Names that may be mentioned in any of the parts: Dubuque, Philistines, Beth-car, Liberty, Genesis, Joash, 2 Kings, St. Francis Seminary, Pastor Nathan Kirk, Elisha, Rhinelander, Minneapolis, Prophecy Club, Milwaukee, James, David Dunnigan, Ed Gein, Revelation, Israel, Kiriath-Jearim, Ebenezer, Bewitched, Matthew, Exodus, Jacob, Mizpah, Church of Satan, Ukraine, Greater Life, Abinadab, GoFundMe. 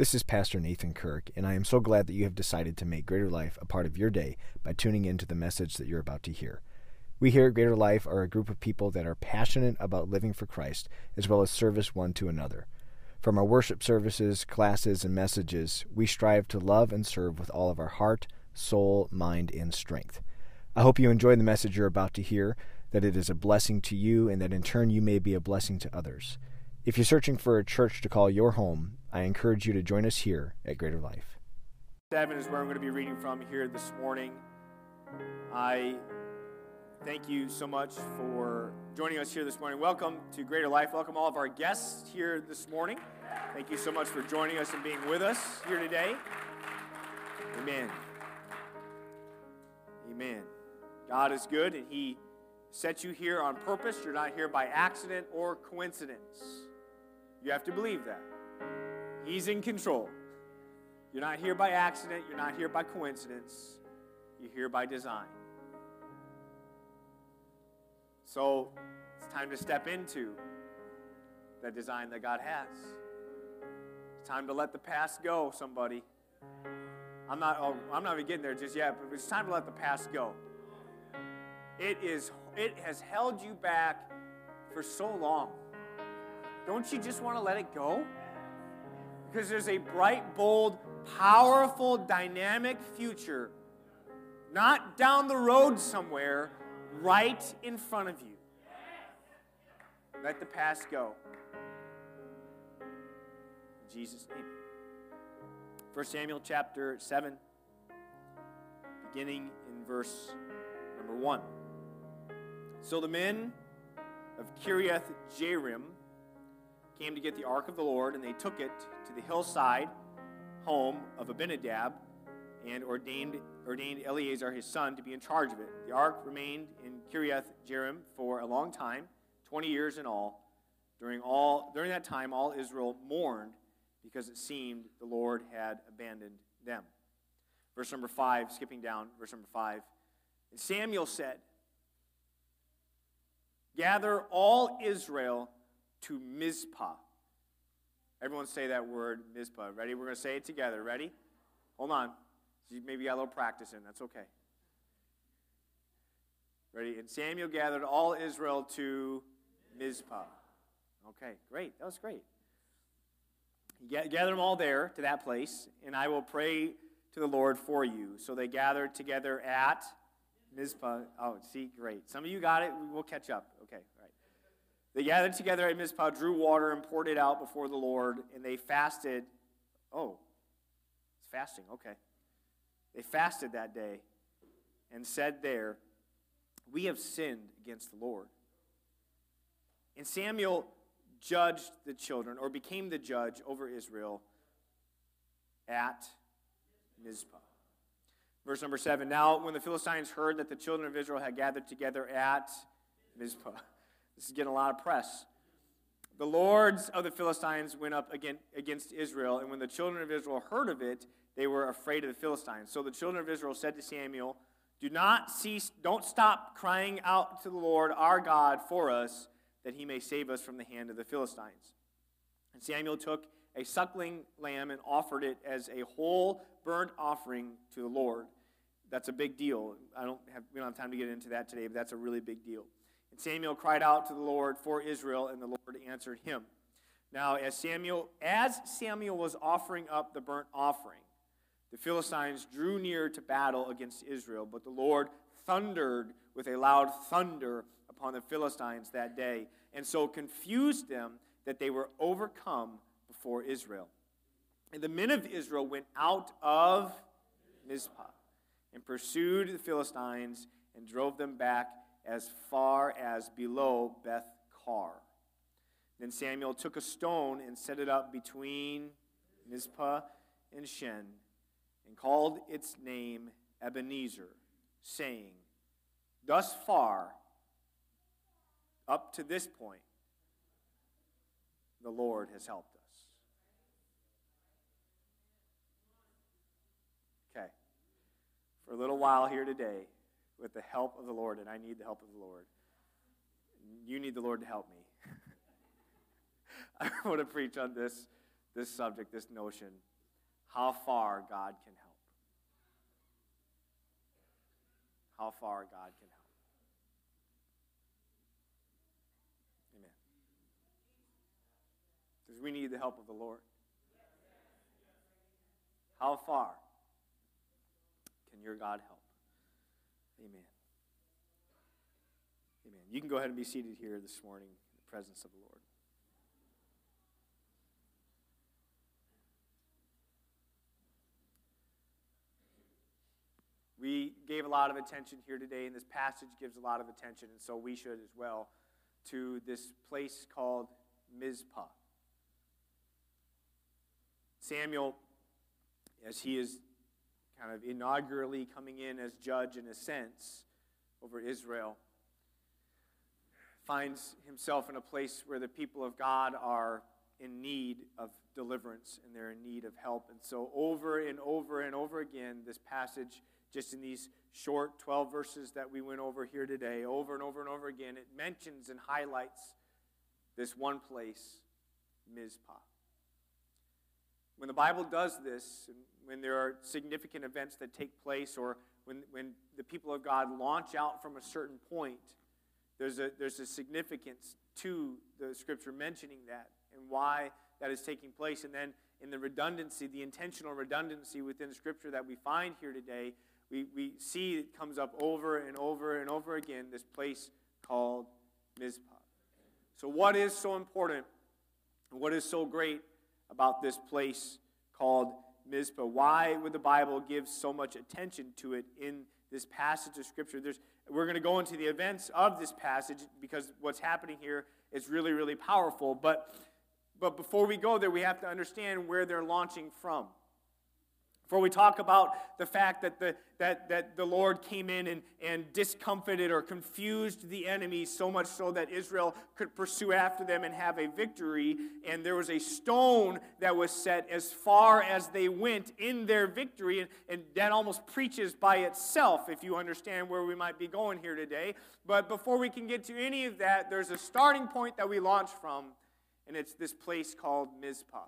This is Pastor Nathan Kirk, and I am so glad that you have decided to make Greater Life a part of your day by tuning in to the message that you're about to hear. We here at Greater Life are a group of people that are passionate about living for Christ, as well as service one to another. From our worship services, classes, and messages, we strive to love and serve with all of our heart, soul, mind, and strength. I hope you enjoy the message you're about to hear, that it is a blessing to you, and that in turn you may be a blessing to others. If you're searching for a church to call your home, I encourage you to join us here at Greater Life. 7 is where I'm going to be reading from here this morning. I thank you so much for joining us here this morning. Welcome to Greater Life. Welcome all of our guests here this morning. Thank you so much for joining us and being with us here today. Amen. Amen. God is good, and He set you here on purpose. You're not here by accident or coincidence. You have to believe that. He's in control. You're not here by accident. You're not here by coincidence. You're here by design. So it's time to step into that design that God has. It's time to let the past go, somebody. I'm not even getting there just yet, but it's time to let the past go. It has held you back for so long. Don't you just want to let it go? Because there's a bright, bold, powerful, dynamic future, not down the road somewhere, right in front of you. Let the past go. In Jesus' name. 1 Samuel chapter 7, beginning in verse number 1. So the men of Kiriath-Jearim came to get the ark of the Lord, and they took it to the hillside home of Abinadab and ordained Eleazar his son to be in charge of it. The ark remained in Kiriath-Jearim for a long time, 20 years in all. During that time, all Israel mourned because it seemed the Lord had abandoned them. Verse number 5, skipping down, verse number 5. And Samuel said, "Gather all Israel to Mizpah." Everyone say that word, Mizpah. Ready? We're going to say it together. Ready? Hold on. Maybe you got a little practice in. That's okay. Ready? And Samuel gathered all Israel to Mizpah. Okay, great. That was great. Gather them all there to that place, and I will pray to the Lord for you. So they gathered together at Mizpah. Oh, see, great. Some of you got it. We'll catch up. Okay, all right. They gathered together at Mizpah, drew water, and poured it out before the Lord, and they fasted. Oh, it's fasting, okay. They fasted that day and said there, "We have sinned against the Lord." And Samuel judged the children, or became the judge over Israel at Mizpah. Verse number 7, now when the Philistines heard that the children of Israel had gathered together at Mizpah, this is getting a lot of press. The lords of the Philistines went up against Israel, and when the children of Israel heard of it, they were afraid of the Philistines. So the children of Israel said to Samuel, "Don't stop crying out to the Lord our God for us, that he may save us from the hand of the Philistines." And Samuel took a suckling lamb and offered it as a whole burnt offering to the Lord. That's a big deal. We don't have time to get into that today, but that's a really big deal. And Samuel cried out to the Lord for Israel, and the Lord answered him. Now, as Samuel was offering up the burnt offering, the Philistines drew near to battle against Israel, but the Lord thundered with a loud thunder upon the Philistines that day, and so confused them that they were overcome before Israel. And the men of Israel went out of Mizpah and pursued the Philistines and drove them back as far as below Beth-car. Then Samuel took a stone and set it up between Mizpah and Shen, and called its name Ebenezer, saying, "Thus far, up to this point, the Lord has helped us." Okay, for a little while here today, with the help of the Lord, and I need the help of the Lord. You need the Lord to help me. I want to preach on this subject, this notion how far God can help. How far God can help. Amen. Because we need the help of the Lord. How far can your God help? Amen. Amen. You can go ahead and be seated here this morning in the presence of the Lord. We gave a lot of attention here today, and this passage gives a lot of attention, and so we should as well, to this place called Mizpah. Samuel, as he is kind of inaugurally coming in as judge in a sense over Israel, finds himself in a place where the people of God are in need of deliverance and they're in need of help. And so over and over and over again, this passage, just in these short 12 verses that we went over here today, over and over and over again, it mentions and highlights this one place, Mizpah. When the Bible does this, when there are significant events that take place, or when the people of God launch out from a certain point, there's a significance to the Scripture mentioning that and why that is taking place. And then in the redundancy, the intentional redundancy within Scripture that we find here today, we see it comes up over and over and over again, this place called Mizpah. So what is so important and what is so great about this place called Mizpah? Why would the Bible give so much attention to it in this passage of Scripture? We're going to go into the events of this passage because what's happening here is really, really powerful. But before we go there, we have to understand where they're launching from. Before we talk about the fact that the Lord came in and discomfited or confused the enemy so much so that Israel could pursue after them and have a victory, and there was a stone that was set as far as they went in their victory, and that almost preaches by itself if you understand where we might be going here today. But before we can get to any of that, there's a starting point that we launch from, and it's this place called Mizpah.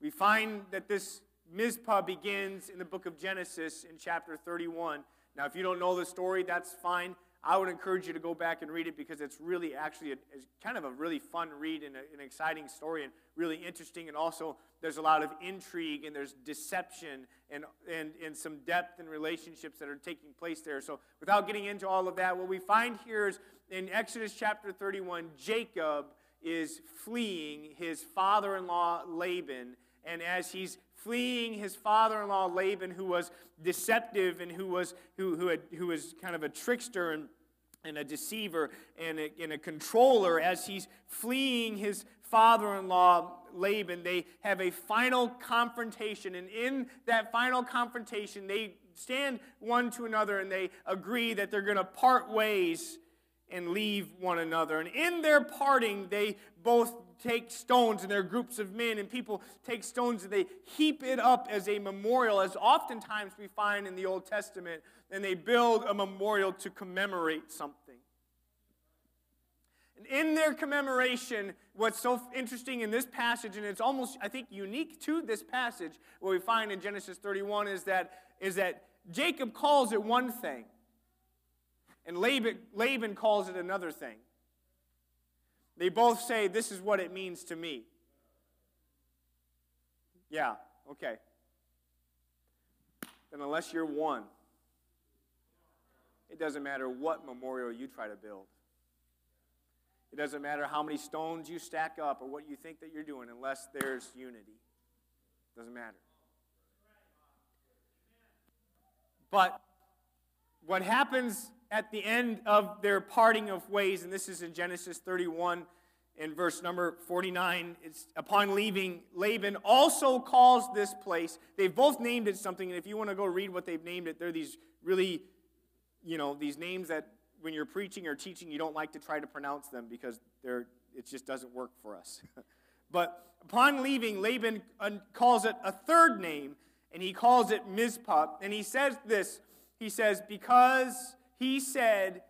We find that this Mizpah begins in the book of Genesis in chapter 31. Now, if you don't know the story, that's fine. I would encourage you to go back and read it because it's really actually it's kind of a really fun read and an exciting story and really interesting. And also, there's a lot of intrigue and there's deception and some depth and relationships that are taking place there. So without getting into all of that, what we find here is in Exodus chapter 31, Jacob is fleeing his father-in-law Laban. And as he's fleeing his father-in-law Laban, who was deceptive and who was kind of a trickster and a deceiver and a controller, as he's fleeing his father-in-law Laban, they have a final confrontation. And in that final confrontation, they stand one to another and they agree that they're going to part ways and leave one another. And in their parting, they both take stones, and there are groups of men, and people take stones, and they heap it up as a memorial, as oftentimes we find in the Old Testament, and they build a memorial to commemorate something. And in their commemoration, what's so interesting in this passage, and it's almost, I think, unique to this passage, what we find in Genesis 31 is that Jacob calls it one thing, and Laban calls it another thing. They both say, this is what it means to me. Yeah, okay. Then unless you're one, it doesn't matter what memorial you try to build. It doesn't matter how many stones you stack up or what you think that you're doing unless there's unity. It doesn't matter. But what happens at the end of their parting of ways, and this is in Genesis 31 in verse number 49, it's upon leaving, Laban also calls this place, they've both named it something, and if you want to go read what they've named it, they're these really, these names that when you're preaching or teaching, you don't like to try to pronounce them because it just doesn't work for us. But upon leaving, Laban calls it a third name, and he calls it Mizpah, and he says this, he says, because he said,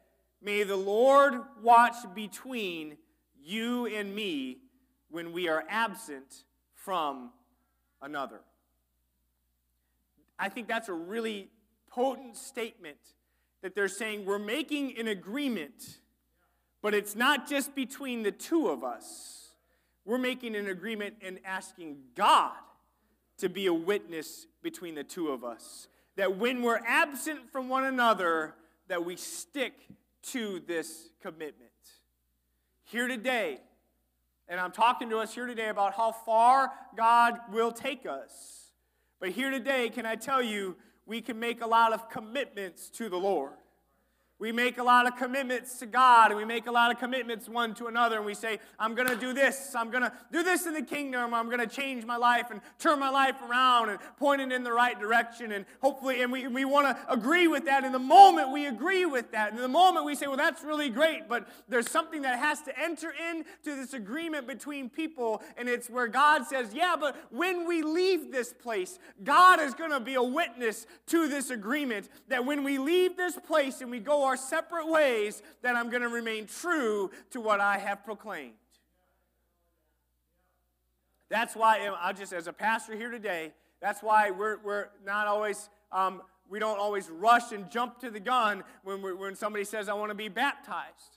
may the Lord watch between you and me when we are absent from another. I think that's a really potent statement that they're saying we're making an agreement, but it's not just between the two of us. We're making an agreement and asking God to be a witness between the two of us, that when we're absent from one another, that we stick to this commitment. Here today, and I'm talking to us here today about how far God will take us. But here today, can I tell you, we can make a lot of commitments to the Lord. We make a lot of commitments to God, and we make a lot of commitments one to another, and we say, I'm going to do this, I'm going to do this in the kingdom, I'm going to change my life and turn my life around and point it in the right direction, and hopefully, and we want to agree with that. In the moment, we agree with that. In the moment, we say, well, that's really great, but there's something that has to enter into this agreement between people, and it's where God says, yeah, but when we leave this place, God is going to be a witness to this agreement, that when we leave this place and we go our separate ways, that I'm going to remain true to what I have proclaimed. That's why, I just as a pastor here today, that's why we're not always, we don't always rush and jump to the gun when somebody says, I want to be baptized.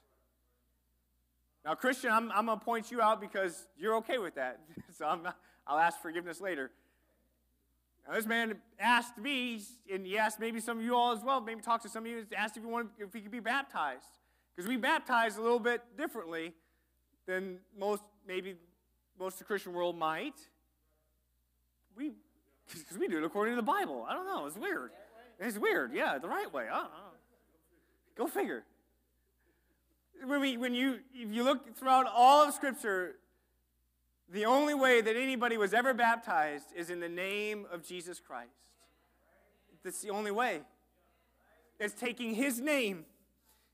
Now, Christian, I'm going to point you out because you're okay with that. So I'll ask forgiveness later. Now, this man asked me, and he asked maybe some of you all as well, maybe talked to some of you, asked if he could be baptized. Because we baptize a little bit differently than most of the Christian world might. Because we do it according to the Bible. I don't know. It's weird. It's weird. Yeah, the right way. I don't know. Go figure. If you look throughout all of Scripture, the only way that anybody was ever baptized is in the name of Jesus Christ. That's the only way. It's taking His name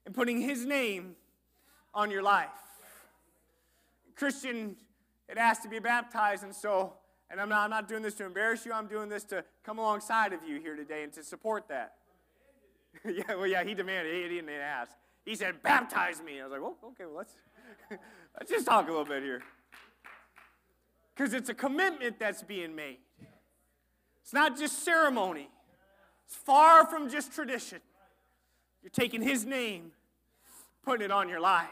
and putting His name on your life. Christian, it has to be baptized, and so, and I'm not doing this to embarrass you, I'm doing this to come alongside of you here today and to support that. Yeah, he demanded it, he didn't ask. He said, baptize me. I was like, well, okay, well, let's just talk a little bit here. Because it's a commitment that's being made. It's not just ceremony. It's far from just tradition. You're taking His name, putting it on your life.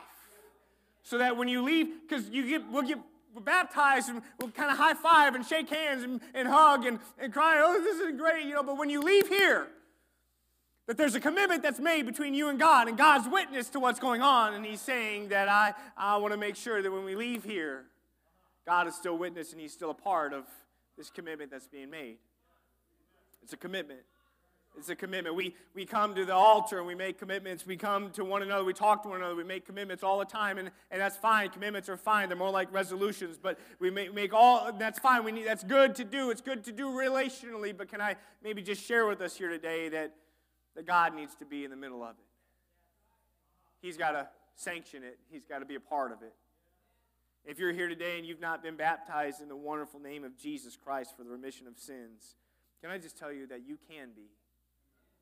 So that when you leave, because we're baptized, and we'll kind of high-five and shake hands and hug and cry, oh, this is great, but when you leave here, that there's a commitment that's made between you and God, and God's witness to what's going on, and He's saying that I want to make sure that when we leave here, God is still witness, and He's still a part of this commitment that's being made. It's a commitment. It's a commitment. We come to the altar, and we make commitments. We come to one another. We talk to one another. We make commitments all the time, and that's fine. Commitments are fine. They're more like resolutions, but we make all, that's fine. That's good to do. It's good to do relationally, but can I maybe just share with us here today that God needs to be in the middle of it? He's got to sanction it. He's got to be a part of it. If you're here today and you've not been baptized in the wonderful name of Jesus Christ for the remission of sins, can I just tell you that you can be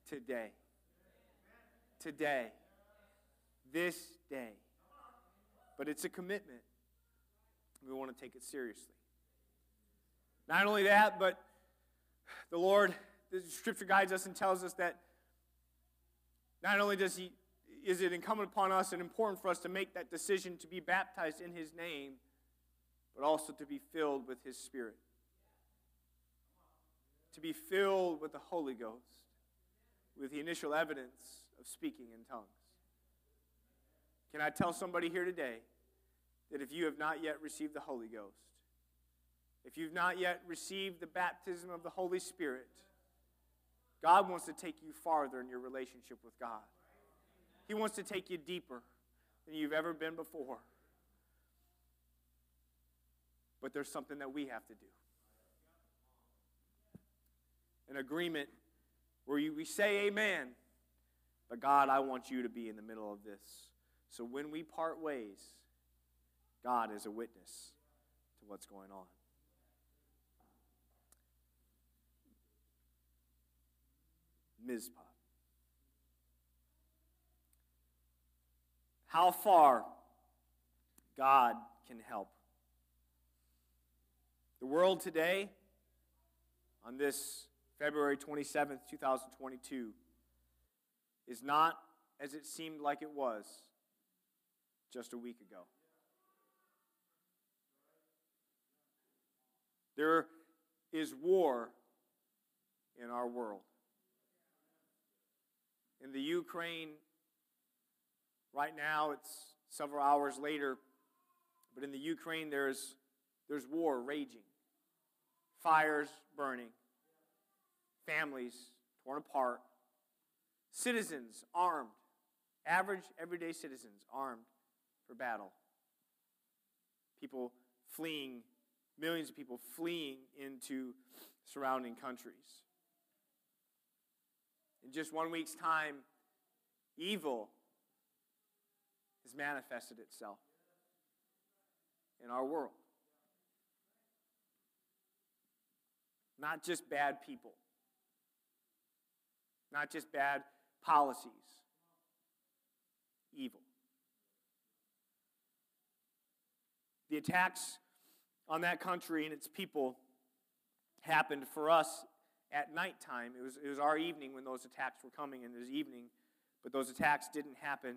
today? Today. This day. But it's a commitment. We want to take it seriously. Not only that, but the Lord, the Scripture guides us and tells us that not only does He, is it incumbent upon us and important for us to make that decision to be baptized in His name, but also to be filled with His Spirit. To be filled with the Holy Ghost, with the initial evidence of speaking in tongues. Can I tell somebody here today that if you have not yet received the Holy Ghost, if you've not yet received the baptism of the Holy Spirit, God wants to take you farther in your relationship with God. He wants to take you deeper than you've ever been before. But there's something that we have to do. An agreement where we say amen, but God, I want you to be in the middle of this. So when we part ways, God is a witness to what's going on. Mizpah. How far God can help. The world today, on this February 27th, 2022, is not as it seemed like it was just a week ago. There is war in our world. In the Ukraine, right now, it's several hours later, but in the Ukraine, there's war raging, fires burning, families torn apart, citizens armed, average, everyday citizens armed for battle, people fleeing, millions of people fleeing into surrounding countries. In just 1 week's time, evil has manifested itself in our world. Not just bad people, not just bad policies, evil. The attacks on that country and its people happened for us at nighttime. It was our evening when those attacks were coming, and it was evening, but those attacks didn't happen.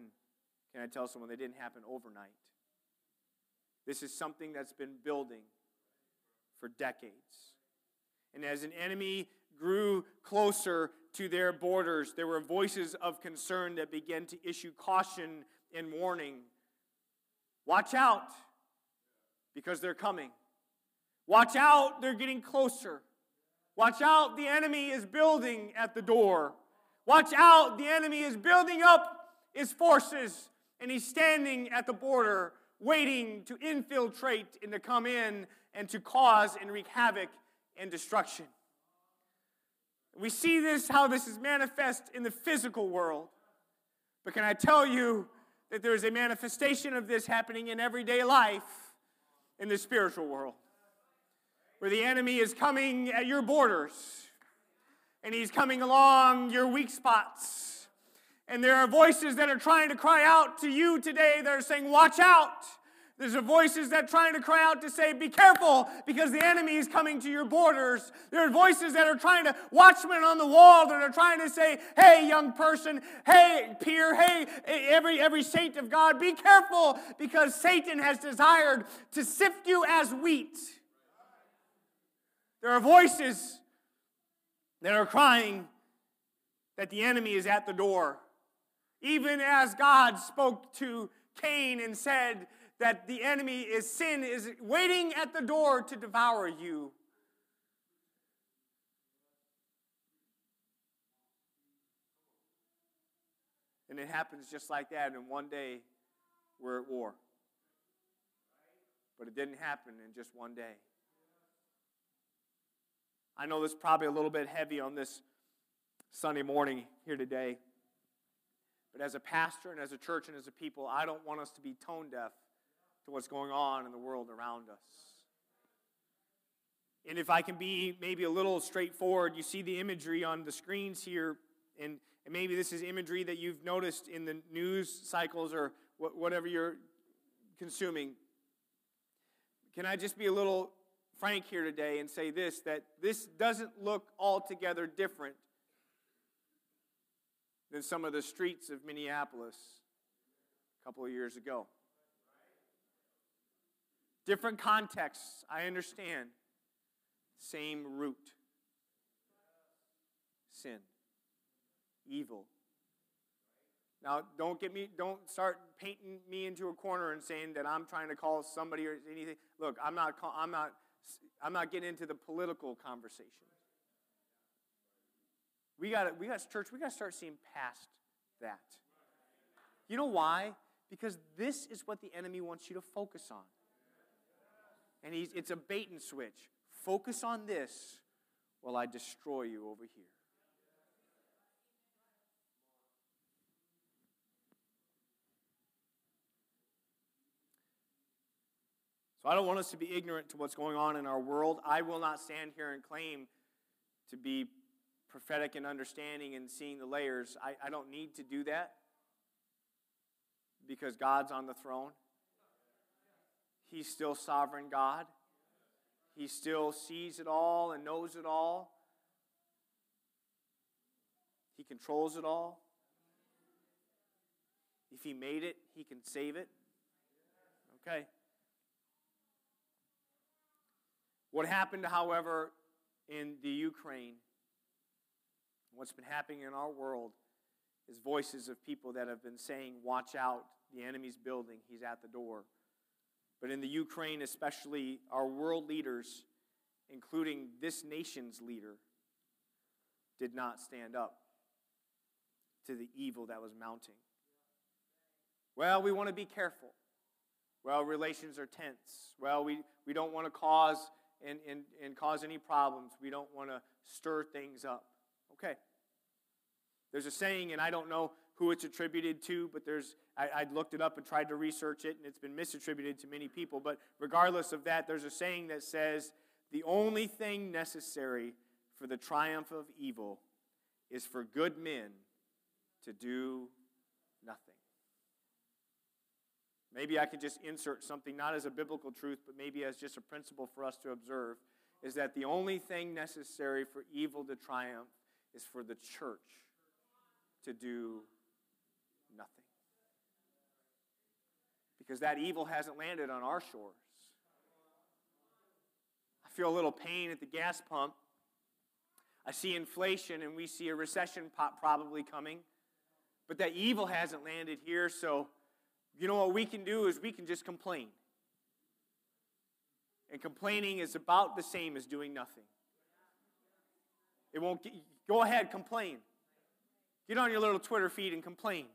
Can I tell someone they didn't happen overnight? This is something that's been building for decades. And as an enemy grew closer to their borders, there were voices of concern that began to issue caution and warning. Watch out, because they're coming. Watch out, they're getting closer. Watch out, the enemy is building at the door. Watch out, the enemy is building up his forces, and he's standing at the border, waiting to infiltrate and to come in and to cause and wreak havoc and destruction. We see this, how this is manifest in the physical world. But can I tell you that there is a manifestation of this happening in everyday life in the spiritual world, where the enemy is coming at your borders, and he's coming along your weak spots. And there are voices that are trying to cry out to you today that are saying, watch out. There's voices that are trying to cry out to say, be careful, because the enemy is coming to your borders. There are voices that are trying to, watchmen on the wall, that are trying to say, hey, young person, hey, peer, hey, every saint of God, be careful, because Satan has desired to sift you as wheat. There are voices that are crying that the enemy is at the door. Even as God spoke to Cain and said that the enemy is sin, is waiting at the door to devour you. And it happens just like that, and one day we're at war. But it didn't happen in just one day. I know this is probably a little bit heavy on this Sunday morning here today, but as a pastor and as a church and as a people, I don't want us to be tone deaf to what's going on in the world around us. And if I can be maybe a little straightforward, you see the imagery on the screens here, and maybe this is imagery that you've noticed in the news cycles or whatever you're consuming. Can I just be a little frank here today and say this, that this doesn't look altogether different than some of the streets of Minneapolis a couple of years ago. Different contexts, I understand. Same root. Sin. Evil. Now, don't start painting me into a corner and saying that I'm trying to call somebody or anything. Look, I'm not getting into the political conversation. We got to start seeing past that. You know why? Because this is what the enemy wants you to focus on. And it's a bait and switch. Focus on this while I destroy you over here. So I don't want us to be ignorant to what's going on in our world. I will not stand here and claim to be prophetic in understanding and seeing the layers. I don't need to do that because God's on the throne. He's still sovereign God. He still sees it all and knows it all. He controls it all. If he made it, he can save it. Okay. What happened, however, in the Ukraine, what's been happening in our world, is voices of people that have been saying, watch out, the enemy's building, he's at the door. But in the Ukraine especially, our world leaders, including this nation's leader, did not stand up to the evil that was mounting. Well, we want to be careful. Well, relations are tense. Well, we don't want to cause and cause any problems. We don't want to stir things up. Okay. There's a saying, and I don't know who it's attributed to, but I looked it up and tried to research it, and it's been misattributed to many people. But regardless of that, there's a saying that says, the only thing necessary for the triumph of evil is for good men to do nothing. Maybe I could just insert something, not as a biblical truth, but maybe as just a principle for us to observe, is that the only thing necessary for evil to triumph is for the church to do nothing. Because that evil hasn't landed on our shores. I feel a little pain at the gas pump. I see inflation and we see a recession probably coming. But that evil hasn't landed here, so you know what we can do is we can just complain. And complaining is about the same as doing nothing. It won't get, go ahead, complain. Get on your little Twitter feed and complain.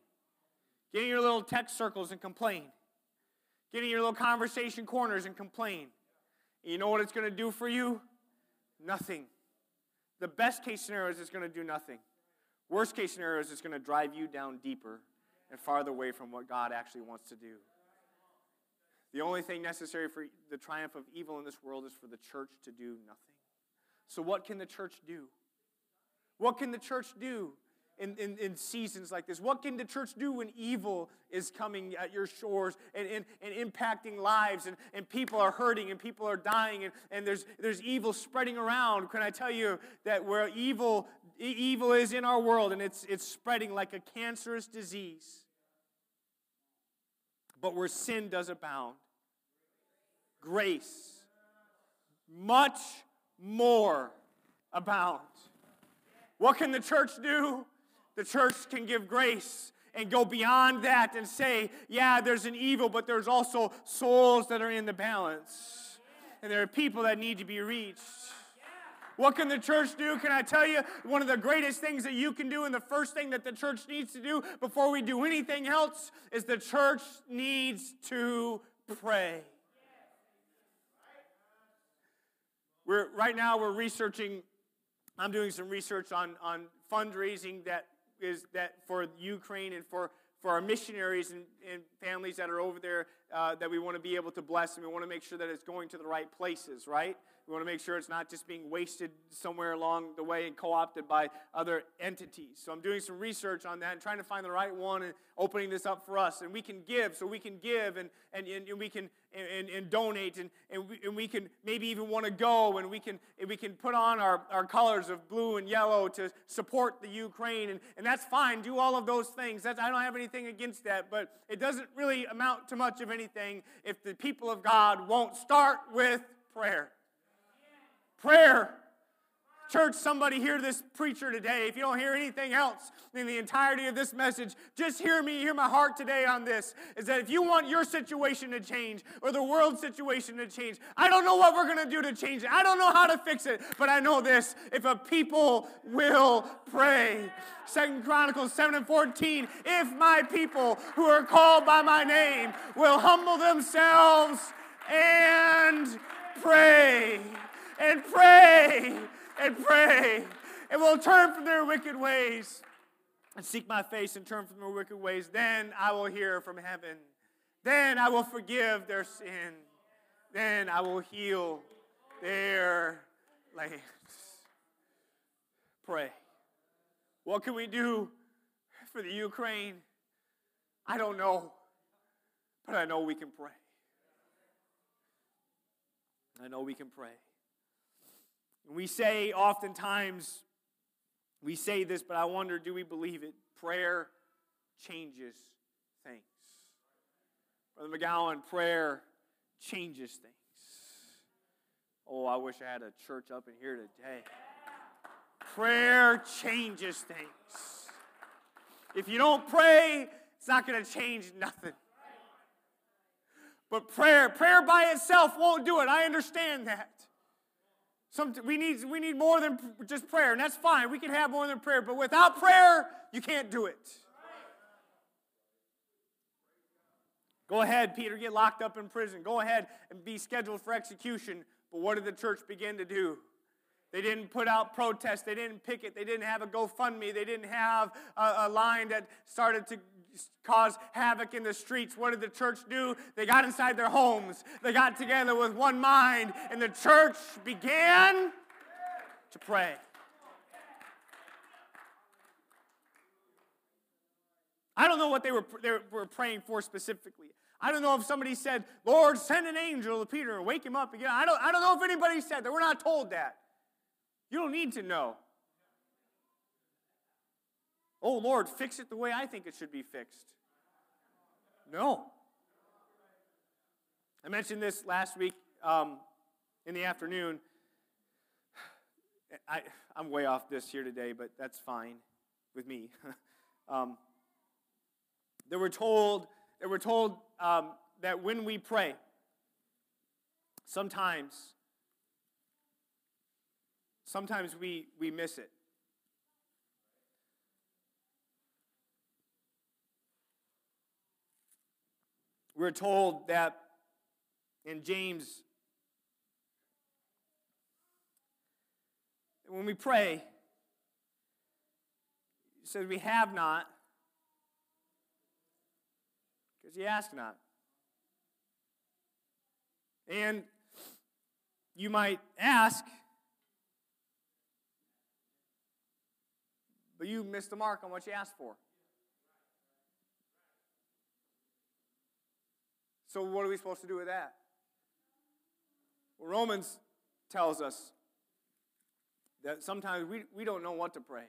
Get in your little text circles and complain. Get in your little conversation corners and complain. And you know what it's going to do for you? Nothing. The best case scenario is it's going to do nothing. Worst case scenario is it's going to drive you down deeper and farther away from what God actually wants to do. The only thing necessary for the triumph of evil in this world is for the church to do nothing. So what can the church do? What can the church do in seasons like this? What can the church do when evil is coming at your shores and impacting lives and people are hurting and people are dying and there's evil spreading around? Can I tell you that where evil is in our world and it's spreading like a cancerous disease, but where sin does abound, grace much more abounds. What can the church do? The church can give grace and go beyond that and say, yeah, there's an evil, but there's also souls that are in the balance. And there are people that need to be reached. What can the church do? Can I tell you, one of the greatest things that you can do and the first thing that the church needs to do before we do anything else is the church needs to pray. Right now we're researching, I'm doing some research on fundraising that for Ukraine and for our missionaries and families that are over there that we want to be able to bless, and we want to make sure that it's going to the right places, right? We want to make sure it's not just being wasted somewhere along the way and co-opted by other entities. So I'm doing some research on that and trying to find the right one and opening this up for us. And we can give, so we can give and we can and donate and we can maybe even want to go and we can put on our colors of blue and yellow to support the Ukraine and that's fine. Do all of those things. I don't have anything against that, but it doesn't really amount to much of anything if the people of God won't start with prayer. Prayer. Church, somebody hear this preacher today. If you don't hear anything else in the entirety of this message, just hear me, hear my heart today on this, is that if you want your situation to change or the world's situation to change, I don't know what we're going to do to change it. I don't know how to fix it, but I know this, if a people will pray. 2 Chronicles 7:14, if my people who are called by my name will humble themselves and pray. And pray, and pray, and will turn from their wicked ways, and seek my face and turn from their wicked ways. Then I will hear from heaven. Then I will forgive their sin. Then I will heal their lands. Pray. What can we do for the Ukraine? I don't know, but I know we can pray. I know we can pray. We say oftentimes We say this, but I wonder, do we believe it? Prayer changes things. Brother McGowan, prayer changes things. Oh, I wish I had a church up in here today. Prayer changes things. If you don't pray, it's not going to change nothing. But prayer by itself won't do it. I understand that. We need more than just prayer, and that's fine. We can have more than prayer, but without prayer, you can't do it. Go ahead, Peter, get locked up in prison. Go ahead and be scheduled for execution. But what did the church begin to do? They didn't put out protests. They didn't picket. They didn't have a GoFundMe. They didn't have a line that started to cause havoc in the streets. What did the church do? They got inside their homes. They got together with one mind, and the church began to pray. I don't know what they were praying for specifically. I don't know if somebody said, "Lord, send an angel to Peter and wake him up again." I don't know if anybody said that. We're not told that. You don't need to know. Oh, Lord, fix it the way I think it should be fixed. No. I mentioned this last week in the afternoon. I'm way off this here today, but that's fine with me. They were told that when we pray, sometimes we miss it. We're told that in James, when we pray, it says we have not because you ask not. And you might ask, but you missed the mark on what you asked for. So what are we supposed to do with that? Well, Romans tells us that sometimes we don't know what to pray.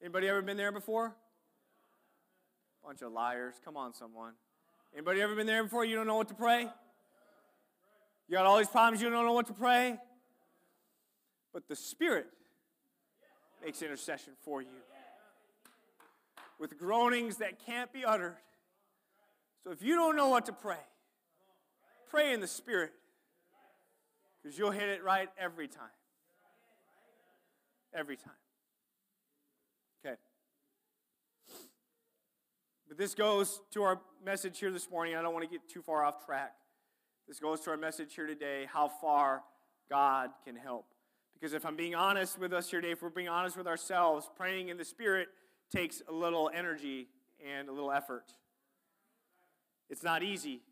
Anybody ever been there before? Bunch of liars. Come on, someone. Anybody ever been there before? You don't know what to pray? You got all these problems, you don't know what to pray? But the Spirit makes intercession for you with groanings that can't be uttered. So if you don't know what to pray, pray in the Spirit, because you'll hit it right every time. Every time. Okay. But this goes to our message here this morning. I don't want to get too far off track. This goes to our message here today, how far God can help. Because if I'm being honest with us here today, if we're being honest with ourselves, praying in the Spirit takes a little energy and a little effort. It's not easy.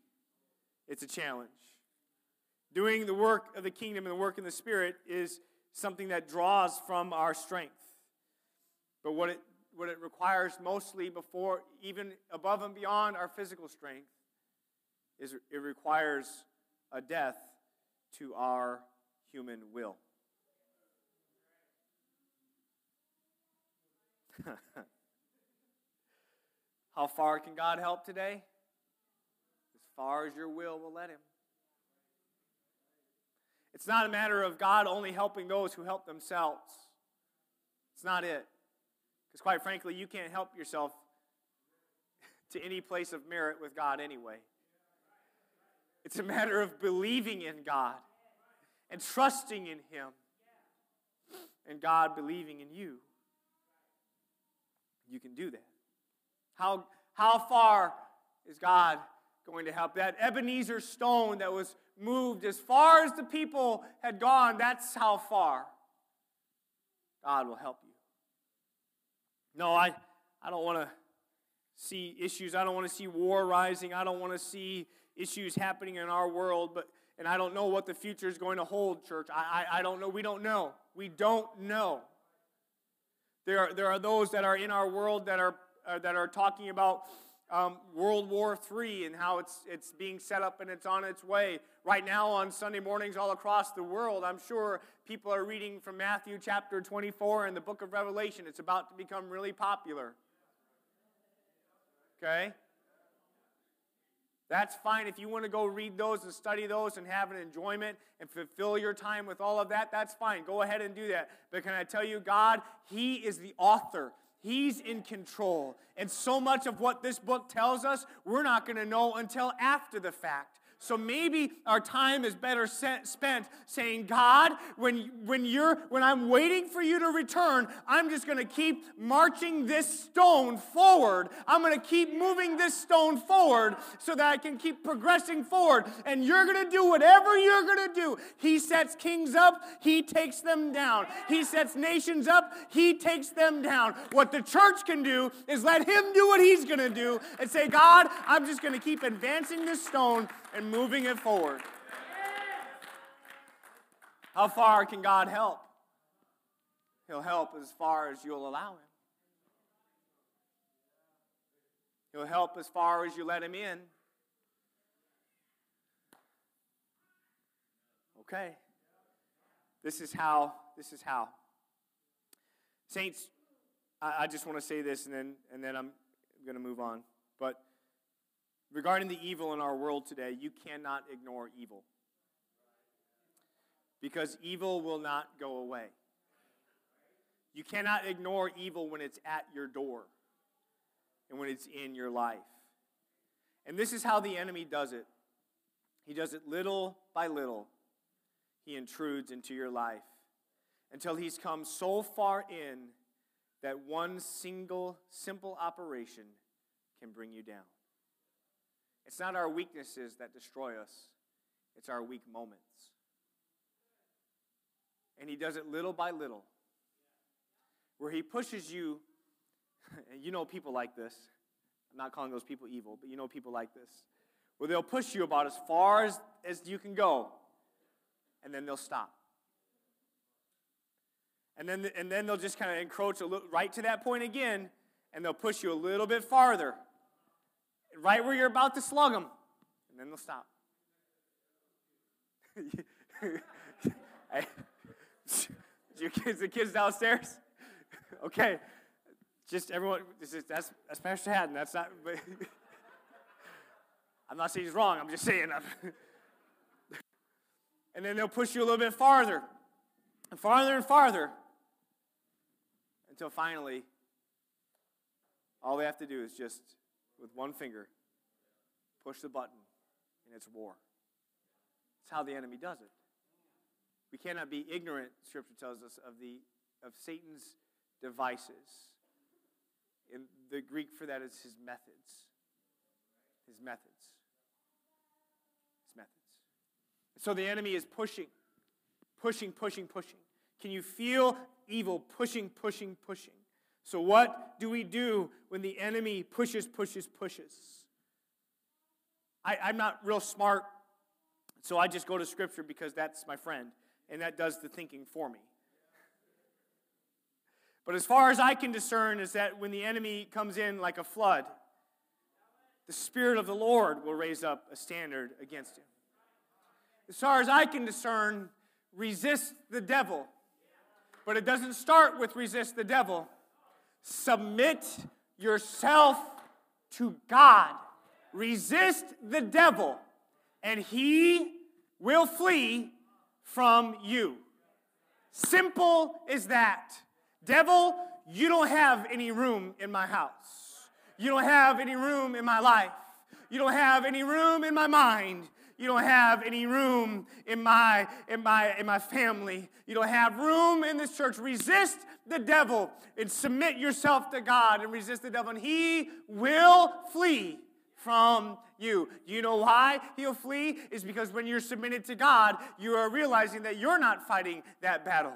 It's a challenge. Doing the work of the kingdom and the work in the Spirit is something that draws from our strength. But what it requires mostly, before, even above and beyond our physical strength, is it requires a death to our human will. How far can God help today? As far as your will let him. It's not a matter of God only helping those who help themselves. It's not it. Because quite frankly, you can't help yourself to any place of merit with God anyway. It's a matter of believing in God and trusting in him, and God believing in you. You can do that. How far is God going to help? That Ebenezer stone that was moved as far as the people had gone, that's how far God will help you. No, I don't want to see issues. I don't want to see war rising. I don't want to see issues happening in our world. And I don't know what the future is going to hold, church. I don't know. We don't know. We don't know. There are those that are in our world that are talking about World War III and how it's being set up and it's on its way. Right now on Sunday mornings all across the world, I'm sure people are reading from Matthew chapter 24 and the book of Revelation. It's about to become really popular. Okay? That's fine. If you want to go read those and study those and have an enjoyment and fulfill your time with all of that, that's fine. Go ahead and do that. But can I tell you, God, He is the author. He's in control. And so much of what this book tells us, we're not going to know until after the fact. So maybe our time is better spent saying, God, when I'm waiting for you to return, I'm just going to keep marching this stone forward. I'm going to keep moving this stone forward so that I can keep progressing forward. And you're going to do whatever you're going to do. He sets kings up. He takes them down. He sets nations up. He takes them down. What the church can do is let Him do what He's going to do and say, God, I'm just going to keep advancing this stone and moving it forward. How far can God help? He'll help as far as you'll allow Him. He'll help as far as you let Him in. Okay. This is how. Saints, I just want to say this and then I'm going to move on. But regarding the evil in our world today, you cannot ignore evil, because evil will not go away. You cannot ignore evil when it's at your door and when it's in your life. And this is how the enemy does it. He does it little by little. He intrudes into your life until he's come so far in that one single simple operation can bring you down. It's not our weaknesses that destroy us. It's our weak moments. And He does it little by little, where He pushes you. And you know people like this. I'm not calling those people evil, but you know people like this, where they'll push you about as far as you can go, and then they'll stop. And then they'll just kind of encroach right to that point again, and they'll push you a little bit farther, right where you're about to slug them, and then they'll stop. The kids downstairs? Okay. Just everyone, that's Pastor Haddon. That's not, but I'm not saying he's wrong. I'm just saying. And then they'll push you a little bit farther, and farther and farther, until finally, all they have to do is just, with one finger, push the button, and it's war. That's how the enemy does it. We cannot be ignorant, Scripture tells us, of Satan's devices. In the Greek for that is his methods. His methods. So the enemy is pushing. Can you feel evil pushing? So what do we do when the enemy pushes? I'm not real smart, so I just go to Scripture because that's my friend, and that does the thinking for me. But as far as I can discern is that when the enemy comes in like a flood, the Spirit of the Lord will raise up a standard against him. As far as I can discern, resist the devil. But it doesn't start with resist the devil. Submit yourself to God. Resist the devil, and he will flee from you. Simple as that. Devil, you don't have any room in my house. You don't have any room in my life. You don't have any room in my mind. You don't have any room in my family. You don't have room in this church. Resist the devil and submit yourself to God, and resist the devil, and he will flee from you. Do you know why he'll flee? Is because when you're submitted to God, you are realizing that you're not fighting that battle,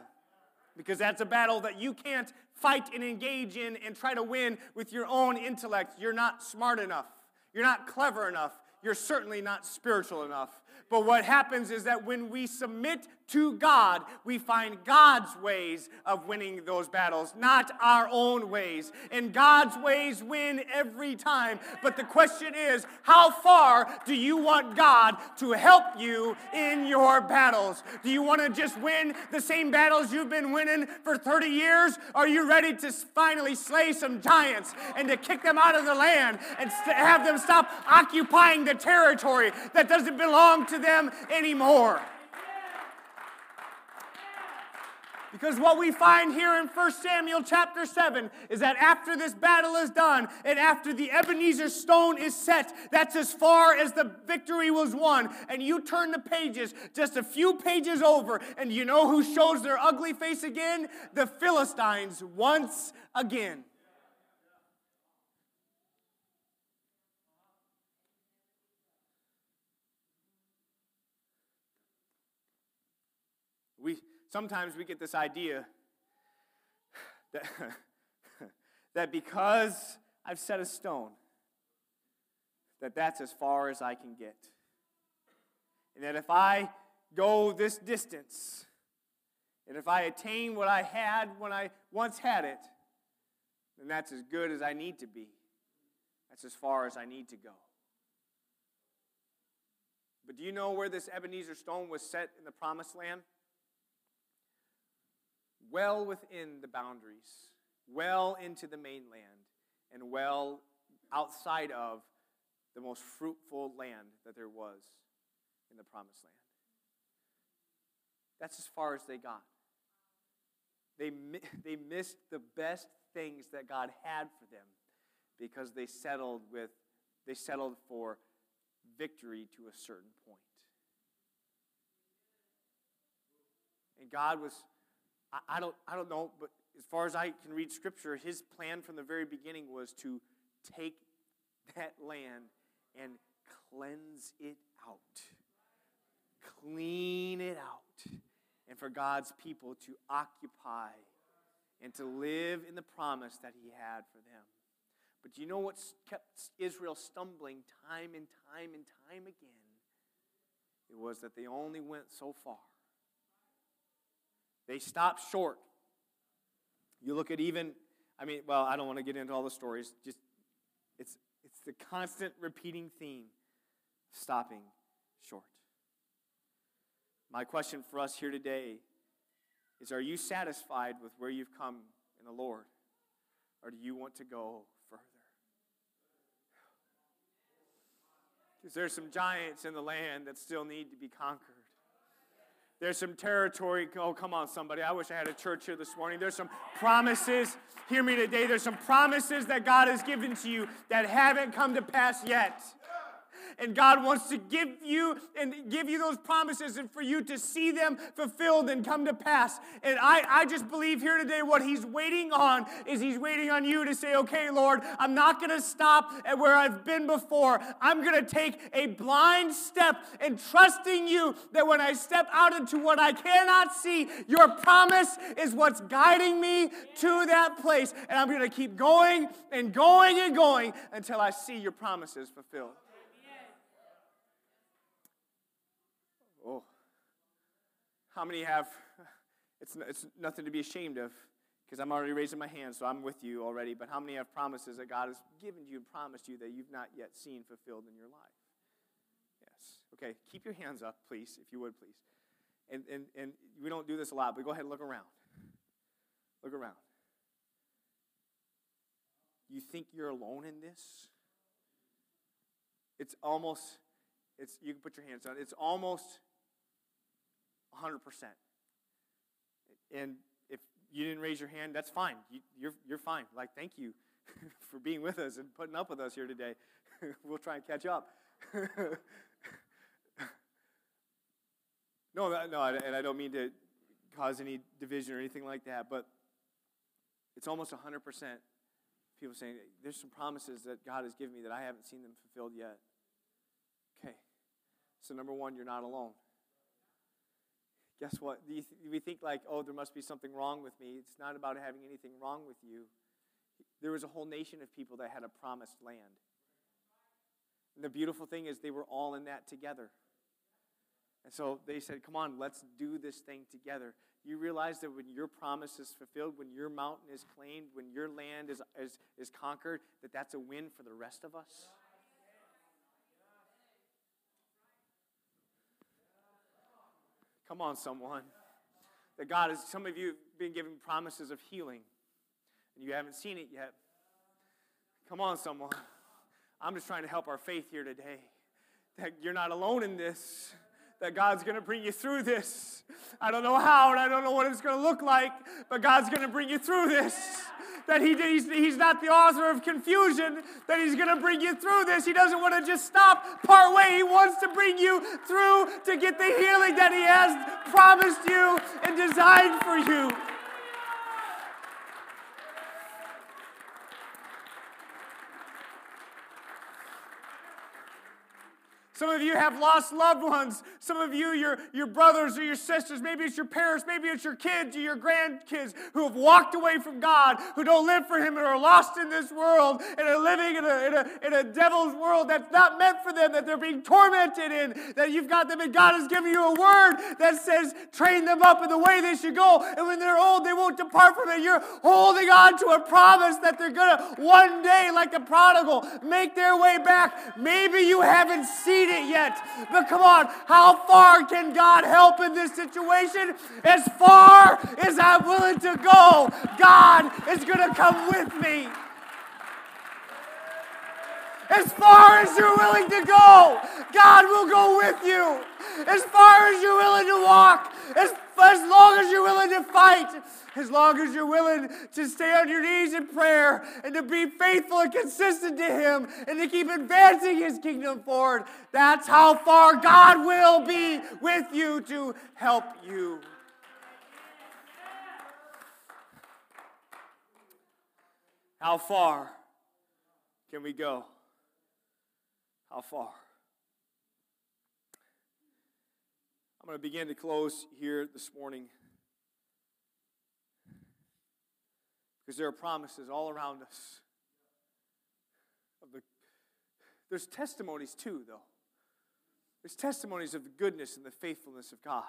because that's a battle that you can't fight and engage in and try to win with your own intellect. You're not smart enough. You're not clever enough. You're certainly not spiritual enough. But what happens is that when we submit to God, we find God's ways of winning those battles, not our own ways. And God's ways win every time. But the question is, how far do you want God to help you in your battles? Do you want to just win the same battles you've been winning for 30 years? Are you ready to finally slay some giants and to kick them out of the land and have them stop occupying the territory that doesn't belong to them anymore? Because what we find here in 1 Samuel chapter 7 is that after this battle is done and after the Ebenezer stone is set, that's as far as the victory was won. And you turn the pages just a few pages over, and you know who shows their ugly face again? The Philistines once again. Sometimes we get this idea that, that because I've set a stone, that that's as far as I can get. And that if I go this distance, and if I attain what I had when I once had it, then that's as good as I need to be. That's as far as I need to go. But do you know where this Ebenezer stone was set in the Promised Land? Well within the boundaries, well into the mainland, and well outside of the most fruitful land that there was in the Promised Land. That's as far as they got. They missed the best things that God had for them because they settled for victory to a certain point. And God was... I don't know, but as far as I can read Scripture, his plan from the very beginning was to take that land and cleanse it out. Clean it out. And for God's people to occupy and to live in the promise that he had for them. But do you know what kept Israel stumbling time and time and time again? It was that they only went so far. They stopped short. You look at I don't want to get into all the stories. Just, it's the constant repeating theme, stopping short. My question for us here today is, are you satisfied with where you've come in the Lord? Or do you want to go further? Because there's some giants in the land that still need to be conquered. There's some territory. Oh, come on, somebody. I wish I had a church here this morning. There's some promises. Hear me today. There's some promises that God has given to you that haven't come to pass yet. And God wants to give you those promises and for you to see them fulfilled and come to pass. And I just believe here today what he's waiting on is he's waiting on you to say, okay, Lord, I'm not going to stop at where I've been before. I'm going to take a blind step and trusting you that when I step out into what I cannot see, your promise is what's guiding me to that place. And I'm going to keep going and going and going until I see your promises fulfilled. How many have, it's nothing to be ashamed of, because I'm already raising my hand, so I'm with you already, but how many have promises that God has given you and promised you that you've not yet seen fulfilled in your life? Yes. Okay, keep your hands up, please, if you would, please. And we don't do this a lot, but go ahead and look around. Look around. You think you're alone in this? It's almost, you can put your hands on it, it's almost 100%. And if you didn't raise your hand, that's fine. You're fine. Like, thank you for being with us and putting up with us here today. We'll try and catch up. No, and I don't mean to cause any division or anything like that, but it's almost 100% people saying, there's some promises that God has given me that I haven't seen them fulfilled yet. Okay. So number one, you're not alone. Guess what? We think like, oh, there must be something wrong with me. It's not about having anything wrong with you. There was a whole nation of people that had a promised land. And the beautiful thing is they were all in that together. And so they said, come on, let's do this thing together. You realize that when your promise is fulfilled, when your mountain is claimed, when your land is conquered, that that's a win for the rest of us? Come on, someone. That God is, some of you have been giving promises of healing, and you haven't seen it yet. Come on, someone. I'm just trying to help our faith here today. That you're not alone in this. That God's going to bring you through this. I don't know how, and I don't know what it's going to look like, but God's going to bring you through this. That he's not the author of confusion, that he's going to bring you through this. He doesn't want to just stop part way. He wants to bring you through to get the healing that he has promised you and designed for you. Some of you have lost loved ones. Some of you, your brothers or your sisters, maybe it's your parents, maybe it's your kids or your grandkids who have walked away from God, who don't live for him and are lost in this world and are living in a devil's world that's not meant for them, that they're being tormented in, that you've got them, and God has given you a word that says, train them up in the way they should go, and when they're old, they won't depart from it. You're holding on to a promise that they're going to one day, like the prodigal, make their way back. Maybe you haven't seen it yet, but come on, how far can God help in this situation? As far as I'm willing to go, God is going to come with me. As far as you're willing to go, God will go with you. As far as you're willing to walk, as long as you're willing to fight, as long as you're willing to stay on your knees in prayer and to be faithful and consistent to him and to keep advancing his kingdom forward, that's how far God will be with you to help you. How far can we go? How far? I'm going to begin to close here this morning, because there are promises all around us. There's testimonies too, though. There's testimonies of the goodness and the faithfulness of God.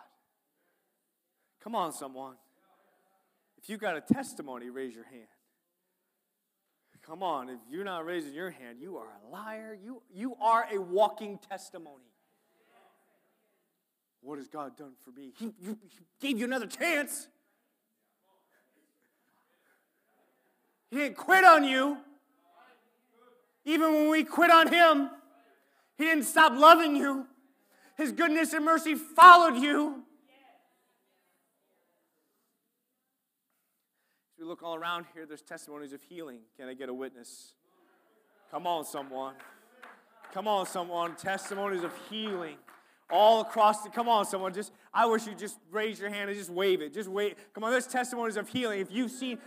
Come on, someone. If you've got a testimony, raise your hand. Come on, if you're not raising your hand, you are a liar. You are a walking testimony. What has God done for me? He gave you another chance. He didn't quit on you. Even when we quit on him, he didn't stop loving you. His goodness and mercy followed you. As we look all around here, there's testimonies of healing. Can I get a witness? Come on, someone. Come on, someone. Testimonies of healing. All across the, come on, someone, just, I wish you'd just raise your hand and just wave it. Just wave. Come on, there's testimonies of healing. If you've seen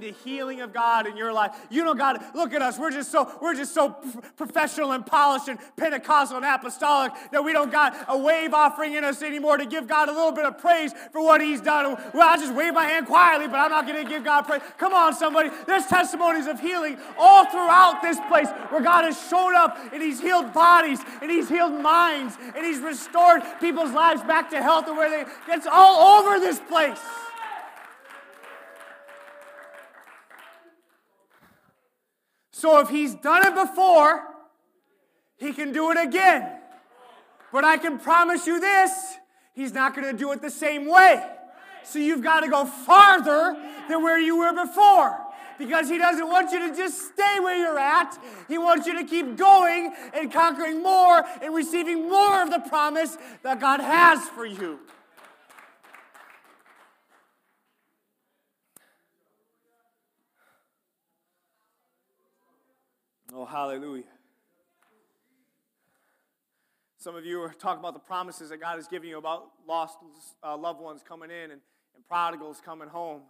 the healing of God in your life, you know God, look at us. We're just so professional and polished and Pentecostal and apostolic that we don't got a wave offering in us anymore to give God a little bit of praise for what he's done. Well, I just wave my hand quietly, but I'm not going to give God praise. Come on, somebody. There's testimonies of healing all throughout this place where God has showed up and he's healed bodies and he's healed minds and he's restored people's lives back to health and where they, it's all over this place. So if he's done it before, he can do it again. But I can promise you this, he's not going to do it the same way. So you've got to go farther than where you were before. Because he doesn't want you to just stay where you're at. He wants you to keep going and conquering more and receiving more of the promise that God has for you. Oh, hallelujah. Some of you are talking about the promises that God has given you about lost loved ones coming in and prodigals coming home.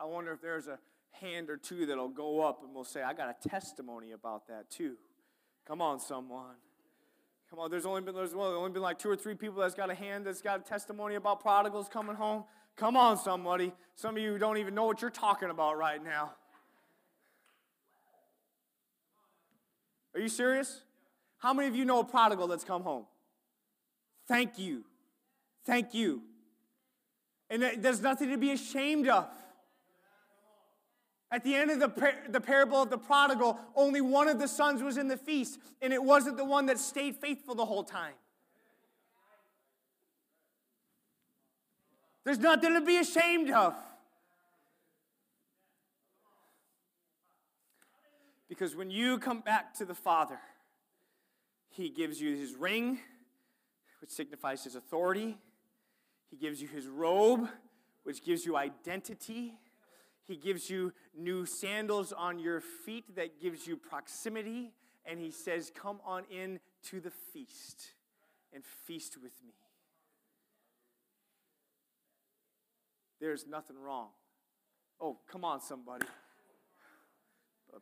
I wonder if there's a hand or two that'll go up and will say, I got a testimony about that too. Come on, someone. Come on, there's only been like 2 or 3 people that's got a hand that's got a testimony about prodigals coming home. Come on, somebody. Some of you don't even know what you're talking about right now. Are you serious? How many of you know a prodigal that's come home? Thank you. Thank you. And there's nothing to be ashamed of. At the end of the parable of the prodigal, only one of the sons was in the feast, and it wasn't the one that stayed faithful the whole time. There's nothing to be ashamed of. Because when you come back to the Father, He gives you His ring, which signifies His authority. He gives you His robe, which gives you identity. He gives you new sandals on your feet that gives you proximity. And He says, come on in to the feast and feast with me. There's nothing wrong. Oh, come on, somebody.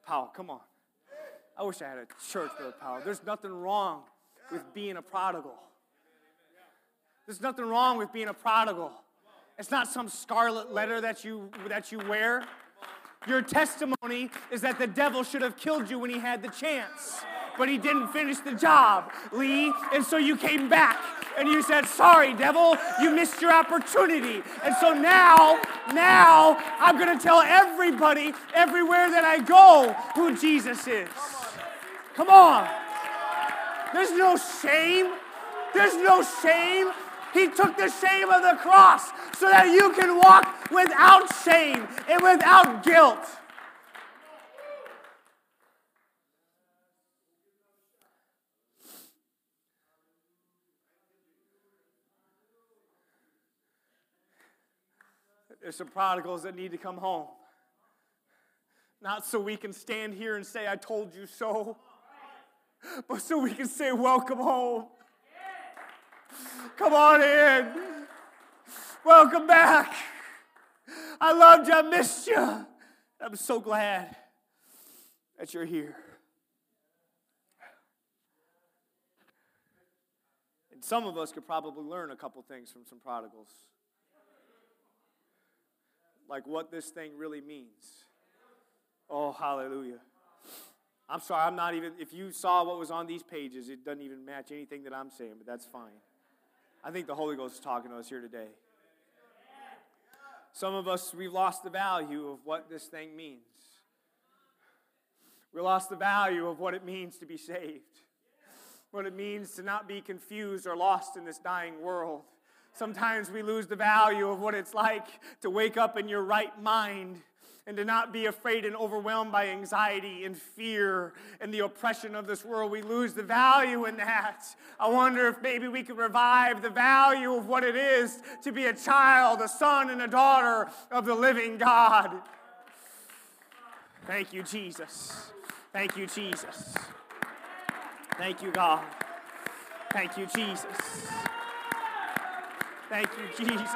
Powell, come on. I wish I had a church, Brother Powell. There's nothing wrong with being a prodigal. There's nothing wrong with being a prodigal. It's not some scarlet letter that you wear. Your testimony is that the devil should have killed you when he had the chance, but he didn't finish the job, Lee. And so you came back, and you said, sorry, devil, you missed your opportunity. And so now, I'm going to tell everybody, everywhere that I go, who Jesus is. Come on. There's no shame. There's no shame. He took the shame of the cross so that you can walk without shame and without guilt. There's some prodigals that need to come home. Not so we can stand here and say, I told you so, but so we can say, welcome home. Come on in. Welcome back. I loved you. I missed you. I'm so glad that you're here. And some of us could probably learn a couple things from some prodigals. Like what this thing really means. Oh, hallelujah. I'm sorry, I'm not even, if you saw what was on these pages, it doesn't even match anything that I'm saying, but that's fine. I think the Holy Ghost is talking to us here today. Some of us, we've lost the value of what this thing means. We lost the value of what it means to be saved. What it means to not be confused or lost in this dying world. Sometimes we lose the value of what it's like to wake up in your right mind and to not be afraid and overwhelmed by anxiety and fear and the oppression of this world. We lose the value in that. I wonder if maybe we could revive the value of what it is to be a child, a son, and a daughter of the living God. Thank you, Jesus. Thank you, Jesus. Thank you, God. Thank you, Jesus. Thank you, Jesus.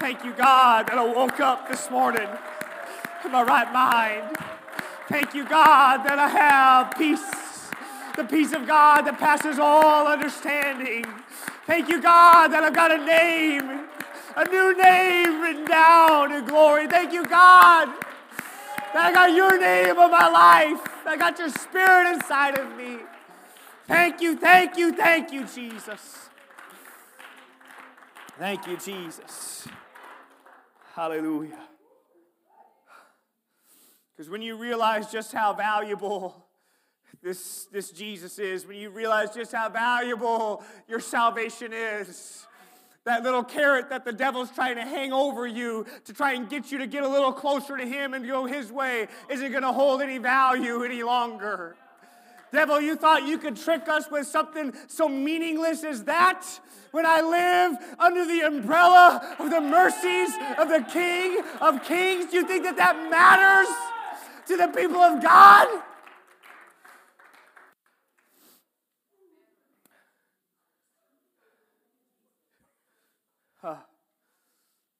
Thank you, God, that I woke up this morning in my right mind. Thank you, God, that I have peace, the peace of God that passes all understanding. Thank you, God, that I've got a name, a new name written down in glory. Thank you, God, that I got your name on my life. I got your spirit inside of me. Thank you, thank you, thank you, Jesus. Thank you, Jesus. Hallelujah. Because when you realize just how valuable this Jesus is, when you realize just how valuable your salvation is, that little carrot that the devil's trying to hang over you to try and get you to get a little closer to him and go his way isn't going to hold any value any longer. Devil, you thought you could trick us with something so meaningless as that? When I live under the umbrella of the mercies of the King of Kings, do you think that that matters to the people of God?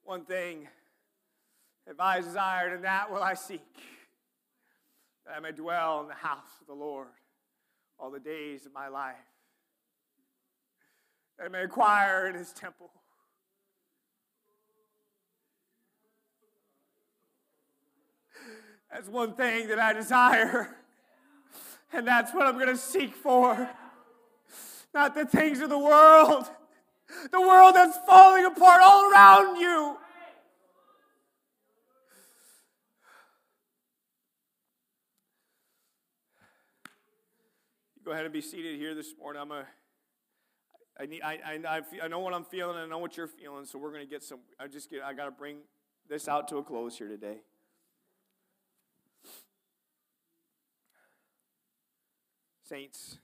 One thing have I desired, and that will I seek, that I may dwell in the house of the Lord all the days of my life, that I may inquire in his temple. That's one thing that I desire, and that's what I'm going to seek for. not the things of the world. The world that's falling apart all around you. Go ahead and be seated here this morning. I know what I'm feeling. I know what you're feeling. So we're going to get some. I got to bring this out to a close here today. Saints,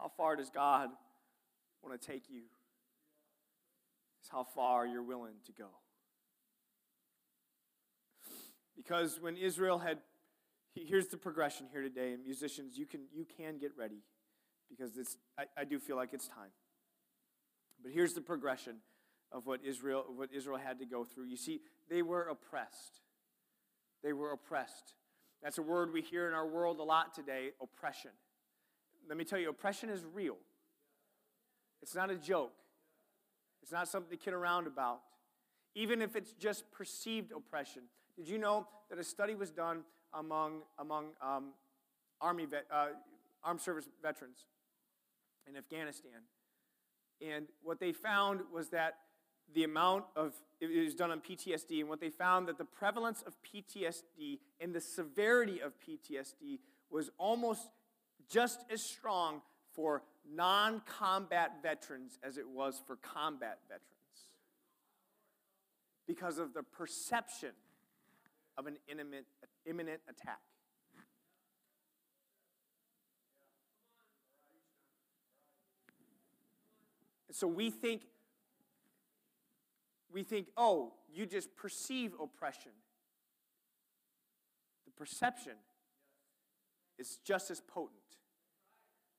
how far does God want to take you? It's how far you're willing to go. Because when Israel had. Here's the progression here today, and musicians, you can get ready, because I do feel like it's time. But here's the progression of what Israel had to go through. You see, they were oppressed. They were oppressed. That's a word we hear in our world a lot today, oppression. Let me tell you, oppression is real. It's not a joke. It's not something to kid around about. Even if it's just perceived oppression. Did you know that a study was done among armed service veterans in Afghanistan? And what they found was that it was done on PTSD, and what they found that the prevalence of PTSD and the severity of PTSD was almost just as strong for non-combat veterans as it was for combat veterans, because of the perception of an imminent attack. So we think, oh, you just perceive oppression. The perception is just as potent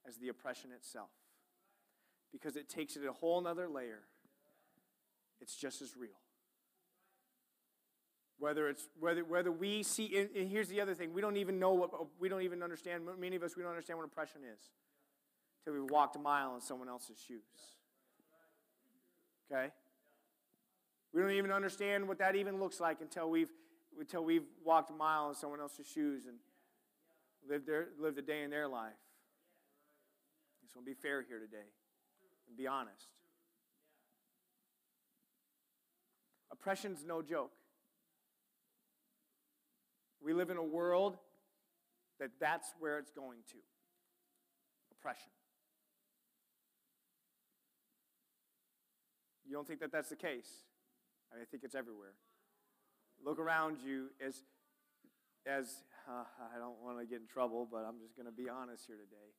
as the oppression itself, because it takes it a whole other layer. It's just as real. Whether we see, and here's the other thing, we don't even understand, many of us, we don't understand what oppression is until we've walked a mile in someone else's shoes. Okay? We don't even understand what that even looks like until we've walked a mile in someone else's shoes and lived a day in their life. So be fair here today and be honest. Oppression's no joke. We live in a world that's where it's going to. Oppression. You don't think that that's the case? I mean, I think it's everywhere. Look around you as I don't want to get in trouble, but I'm just going to be honest here today.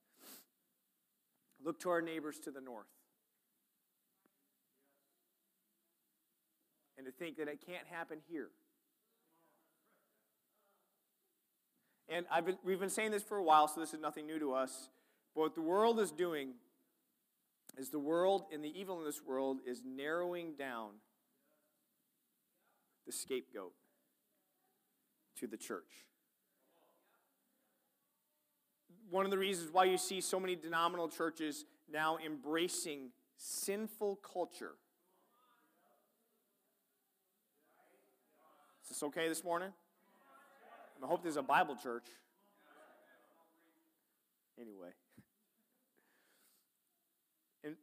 Look to our neighbors to the north. And to think that it can't happen here. And we've been saying this for a while, so this is nothing new to us. But what the world is doing is the world and the evil in this world is narrowing down the scapegoat to the church. One of the reasons why you see so many denominational churches now embracing sinful culture. Is this okay this morning? I hope there's a Bible church. Anyway. And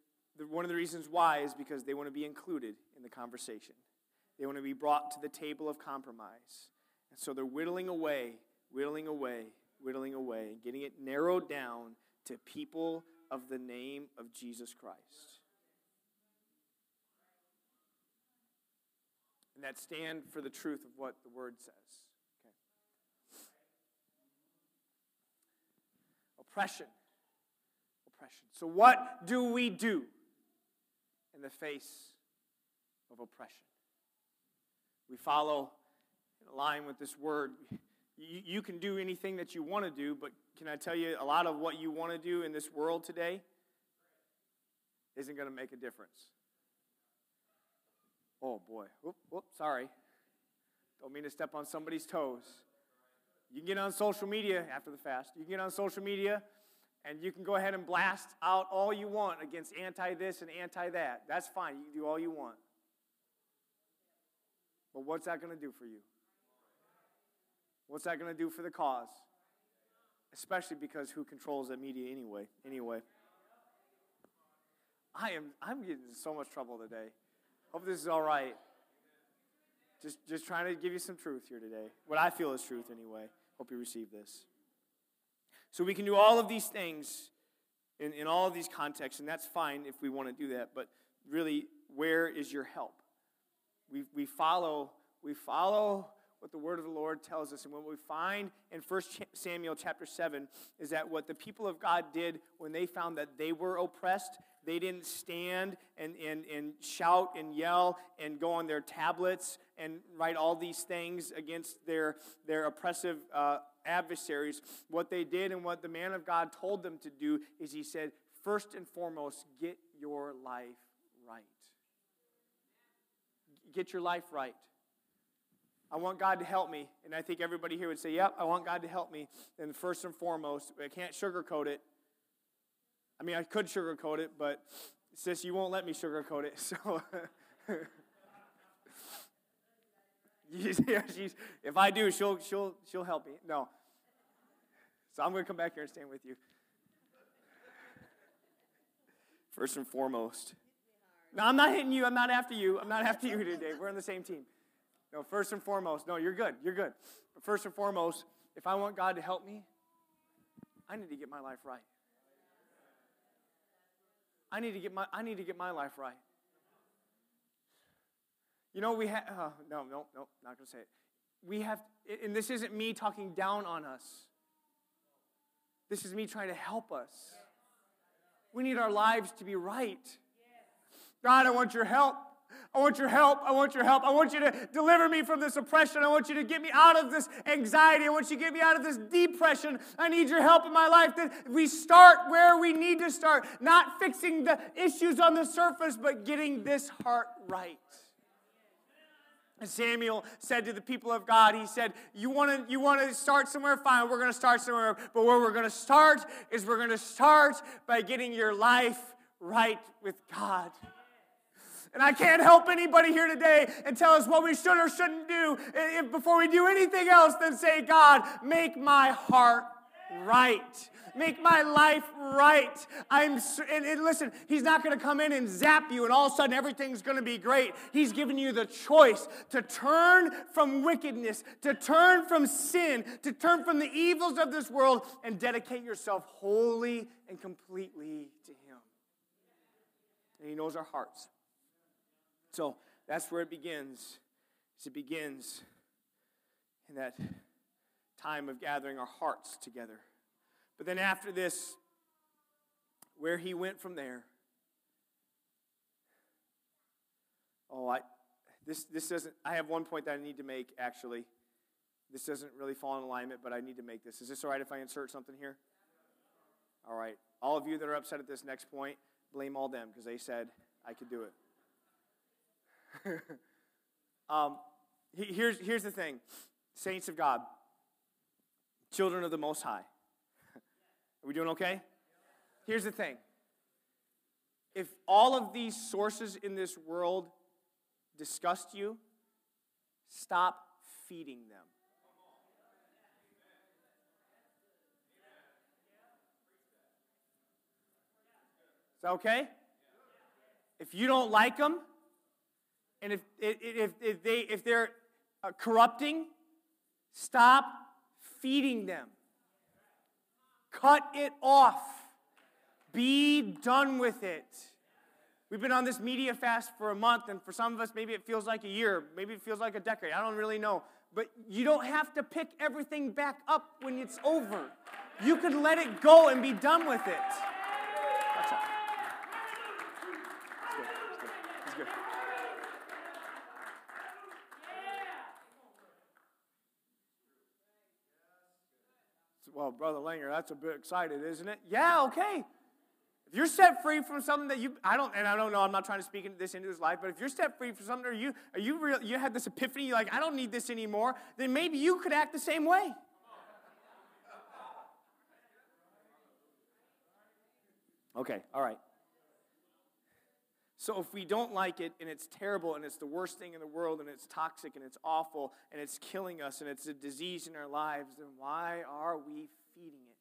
one of the reasons why is because they want to be included in the conversation. They want to be brought to the table of compromise. And so they're whittling away, and getting it narrowed down to people of the name of Jesus Christ. And that stand for the truth of what the Word says. Oppression. So what do we do in the face of oppression? We follow in line with this word. You can do anything that you want to do, but can I tell you, a lot of what you want to do in this world today isn't going to make a difference. Oh, boy. Sorry. Don't mean to step on somebody's toes. You can get on social media after the fast. You can get on social media, and you can go ahead and blast out all you want against anti-this and anti-that. That's fine. You can do all you want. But what's that going to do for you? What's that going to do for the cause? especially because who controls the media anyway. I'm getting in so much trouble today. Hope this is all right. Just trying to give you some truth here today. What I feel is truth anyway. Hope you receive this. So we can do all of these things in all of these contexts, and that's fine if we want to do that, but really, where is your help? We follow what the word of the Lord tells us, and what we find in First Samuel chapter 7 is that what the people of God did when they found that they were oppressed, they didn't stand and shout and yell and go on their tablets and write all these things against their oppressive adversaries. What they did and what the man of God told them to do is he said, first and foremost, get your life right. Get your life right. I want God to help me. And I think everybody here would say, yep, I want God to help me. And first and foremost, I can't sugarcoat it. I mean, I could sugarcoat it, but sis, you won't let me sugarcoat it. So if I do, she'll help me. No. So I'm going to come back here and stand with you. First and foremost. No, I'm not hitting you. I'm not after you. I'm not after you today. We're on the same team. No, first and foremost. No, you're good. You're good. But first and foremost, if I want God to help me, I need to get my life right. I need to get my life right. You know, we have, no, not going to say it. We have, and this isn't me talking down on us. This is me trying to help us. We need our lives to be right. God, I want your help. I want your help. I want your help. I want you to deliver me from this oppression. I want you to get me out of this anxiety. I want you to get me out of this depression. I need your help in my life. That we start where we need to start, not fixing the issues on the surface, but getting this heart right. And Samuel said to the people of God, he said, you want to start somewhere? Fine, we're going to start somewhere. But where we're going to start is we're going to start by getting your life right with God. And I can't help anybody here today and tell us what we should or shouldn't do before we do anything else than say, God, make my heart right. Make my life right. And listen, he's not going to come in and zap you and all of a sudden everything's going to be great. He's given you the choice to turn from wickedness, to turn from sin, to turn from the evils of this world and dedicate yourself wholly and completely to him. And he knows our hearts. So that's where it begins. It begins in that time of gathering our hearts together. But then after this, where he went from there, I have one point that I need to make, actually. This doesn't really fall in alignment, but I need to make this. Is this all right if I insert something here? All right. All of you that are upset at this next point, blame all them because they said I could do it. Here's the thing, saints of God, children of the Most High. Are we doing okay? Here's the thing. If all of these sources in this world disgust you, stop feeding them. Is that okay? If you don't like them, and if they're corrupting, stop feeding them. Cut it off. Be done with it. We've been on this media fast for a month, and for some of us, maybe it feels like a year. Maybe it feels like a decade. I don't really know. But you don't have to pick everything back up when it's over. You can let it go and be done with it. That's all. It's good. Well, Brother Langer, that's a bit excited, isn't it? Yeah, okay. If you're set free from something that I don't know, I'm not trying to speak into his life, but if you're set free from something, you had this epiphany, you're like, I don't need this anymore, then maybe you could act the same way. Okay, all right. So if we don't like it, and it's terrible, and it's the worst thing in the world, and it's toxic, and it's awful, and it's killing us, and it's a disease in our lives, then why are we feeding it?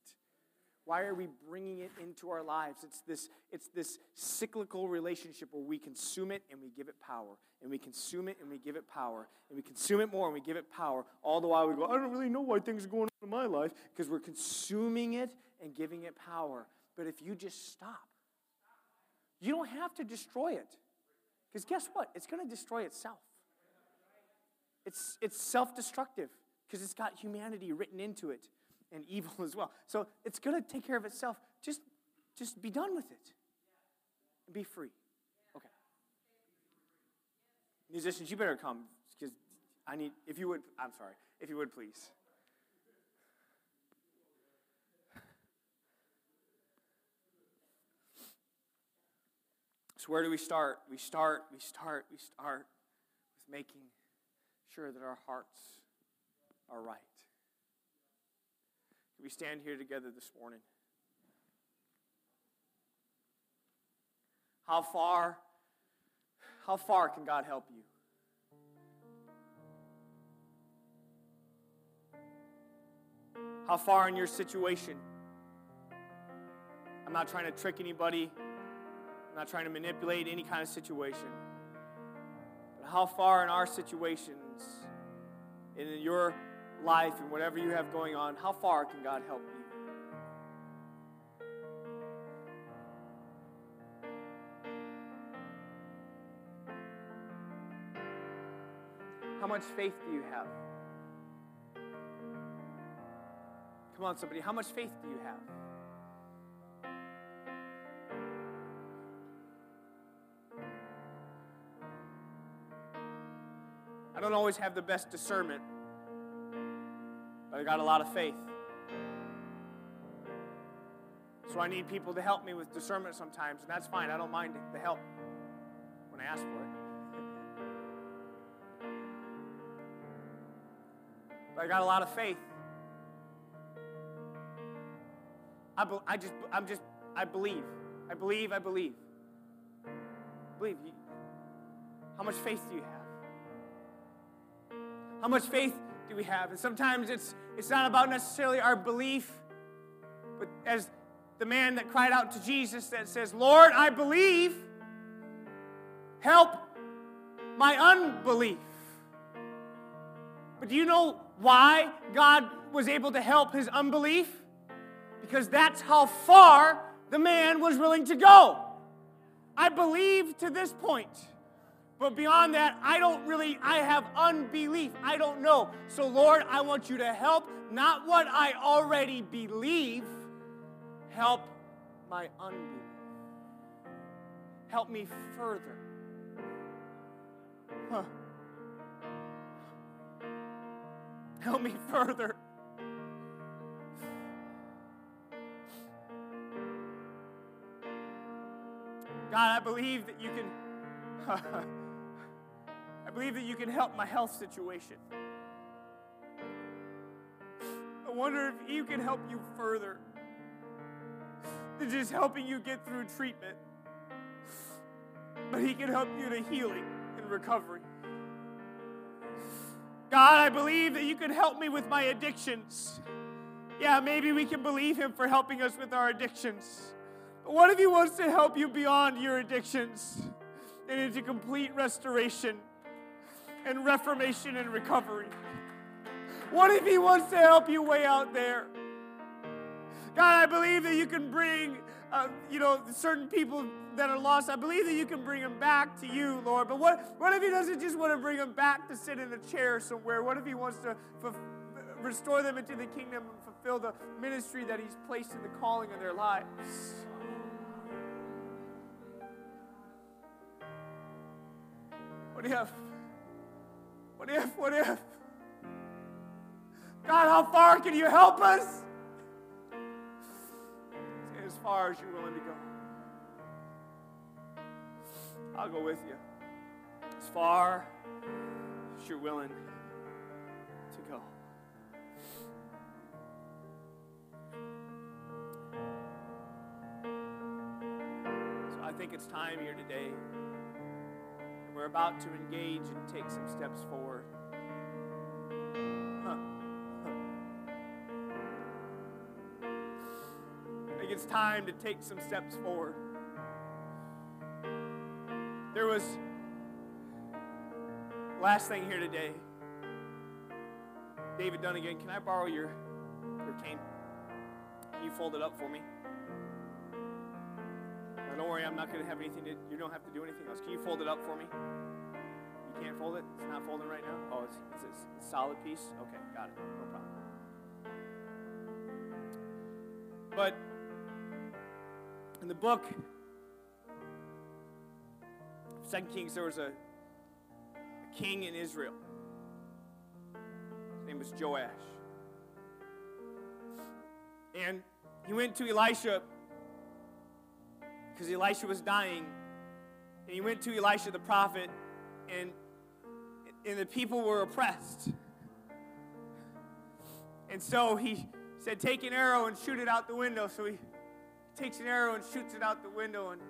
Why are we bringing it into our lives? It's this cyclical relationship where we consume it and we give it power. And we consume it and we give it power. And we consume it more and we give it power. All the while we go, I don't really know why things are going on in my life. Because we're consuming it and giving it power. But if you just stop, you don't have to destroy it. Because guess what? It's going to destroy itself. It's self-destructive because it's got humanity written into it. And evil as well. So it's going to take care of itself. Just be done with it. And be free. Okay. Musicians, you better come. Because I need, if you would, I'm sorry. If you would, please. So where do we start? We start with making sure that our hearts are right. We stand here together this morning. How far can God help you? How far in your situation? I'm not trying to trick anybody. I'm not trying to manipulate any kind of situation. But how far in our situations, and in your life and whatever you have going on, how far can God help you? How much faith do you have? Come on, somebody, how much faith do you have? I don't always have the best discernment. I got a lot of faith. So I need people to help me with discernment sometimes, and that's fine. I don't mind the help when I ask for it. But I got a lot of faith. I believe. How much faith do you have? How much faith do we have? And sometimes it's not about necessarily our belief, but as the man that cried out to Jesus that says, Lord, I believe, help my unbelief. But do you know why God was able to help his unbelief? Because that's how far the man was willing to go. I believe to this point. But beyond that, I have unbelief. I don't know. So, Lord, I want you to help, not what I already believe. Help my unbelief. Help me further. Huh. Help me further. God, I believe that you can... I believe that you can help my health situation. I wonder if you can help you further than just helping you get through treatment. But he can help you to healing and recovery. God, I believe that you can help me with my addictions. Yeah, maybe we can believe him for helping us with our addictions. But what if he wants to help you beyond your addictions and into complete restoration and reformation and recovery? What if he wants to help you way out there? God, I believe that you can bring, certain people that are lost. I believe that you can bring them back to you, Lord. But what if he doesn't just want to bring them back to sit in a chair somewhere? What if he wants to restore them into the kingdom and fulfill the ministry that he's placed in the calling of their lives? What if? God, how far can you help us? As far as you're willing to go. I'll go with you. As far as you're willing to go. So I think it's time here today about to engage and take some steps forward. I think it's time to take some steps forward. There was, last thing here today, David Dunnigan, can I borrow your cane? Can you fold it up for me? Now, don't worry, I'm not going to have anything to, you don't have to do anything else. Can you fold it up for me? You can't fold it? It's not folding right now? Oh, it's a solid piece? Okay, got it. No problem. But in the book of 2 Kings, there was a king in Israel. His name was Joash. And he went to Elisha because Elisha was dying. And he went to Elisha the prophet, and the people were oppressed. And so he said, take an arrow and shoot it out the window. So he takes an arrow and shoots it out the window, and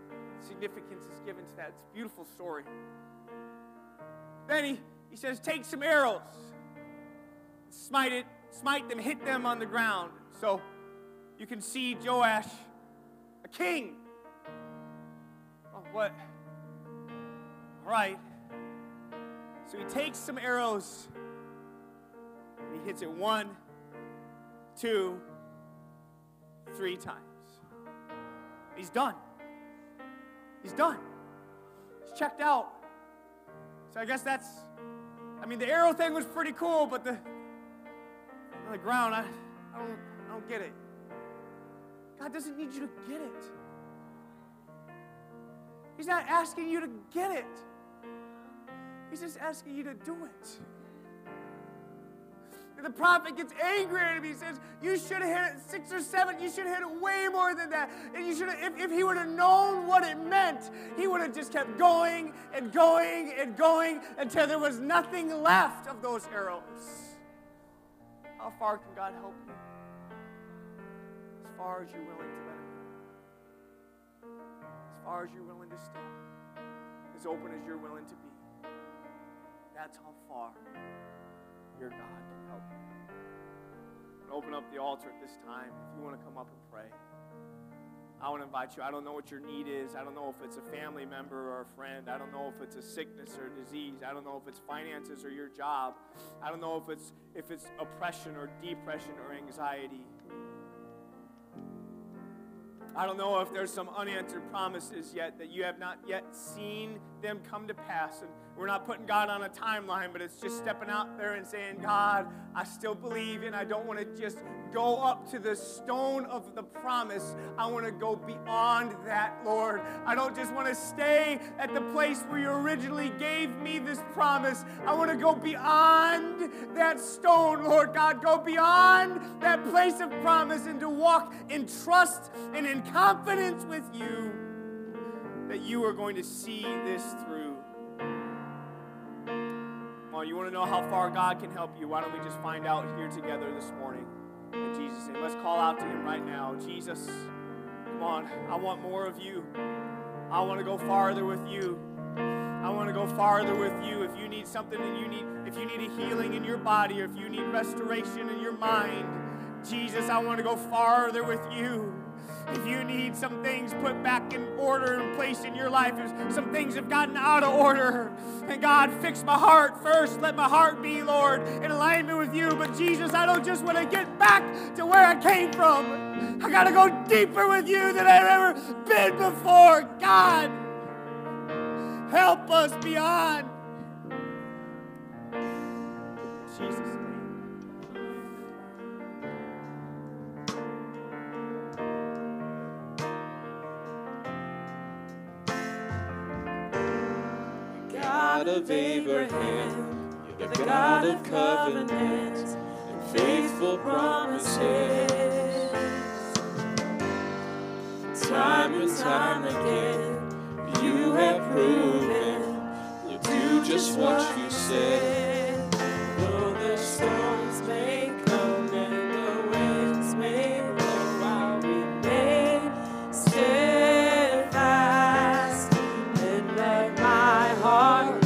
significance is given to that. It's a beautiful story. Then he says, take some arrows. Smite them, hit them on the ground. So you can see Joash, a king. Oh, what? All right. So he takes some arrows, and he hits it 1, 2, 3 times. He's done. He's done. He's checked out. So I guess that's, I mean, the arrow thing was pretty cool, but on the ground, I don't get it. God doesn't need you to get it. He's not asking you to get it. He's just asking you to do it. And the prophet gets angry at him. He says, you should have hit it 6 or 7. You should have hit it way more than that. And you should have, if he would have known what it meant, he would have just kept going and going and going until there was nothing left of those arrows. How far can God help you? As far as you're willing to let Him go. As far as you're willing to stay. As open as you're willing to be. That's how far your God can help you. I'm going to open up the altar at this time. If you want to come up and pray, I want to invite you. I don't know what your need is. I don't know if it's a family member or a friend. I don't know if it's a sickness or a disease. I don't know if it's finances or your job. I don't know if it's oppression or depression or anxiety. I don't know if there's some unanswered promises yet that you have not yet seen them come to pass. And we're not putting God on a timeline, but it's just stepping out there and saying, God, I still believe, and I don't want to just go up to the stone of the promise. I want to go beyond that, Lord. I don't just want to stay at the place where you originally gave me this promise. I want to go beyond that stone, Lord God. Go beyond that place of promise and to walk in trust and in confidence with you that you are going to see this through. Well, you want to know how far God can help you? Why don't we just find out here together this morning? In Jesus' name, let's call out to Him right now. Jesus, come on. I want more of You. I want to go farther with You. I want to go farther with You. If you need something, and if you need a healing in your body, or if you need restoration in your mind, Jesus, I want to go farther with You. If you need some things put back in order and place in your life, if some things have gotten out of order, and God, fix my heart first. Let my heart be, Lord, in alignment with You. But Jesus, I don't just want to get back to where I came from. I got to go deeper with You than I've ever been before. God, help us beyond. Jesus. Of Abraham, You're the God of covenants and faithful promises. Time and time again, You have proven You do just what You say. Though the storms may come and the winds may blow, while we may stay fast, and let my heart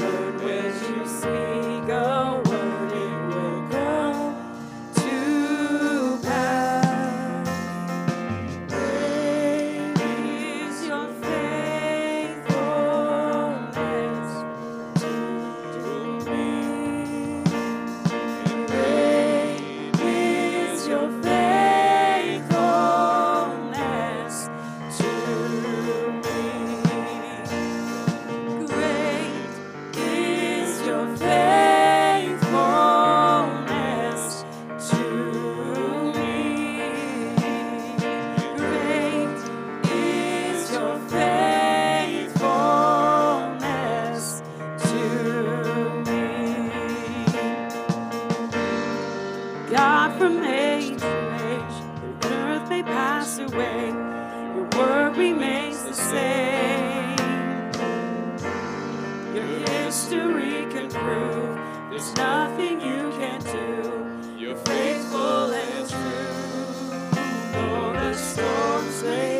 away, your word remains the same. Your history can prove there's nothing you can do. You're faithful and true. Though the storms may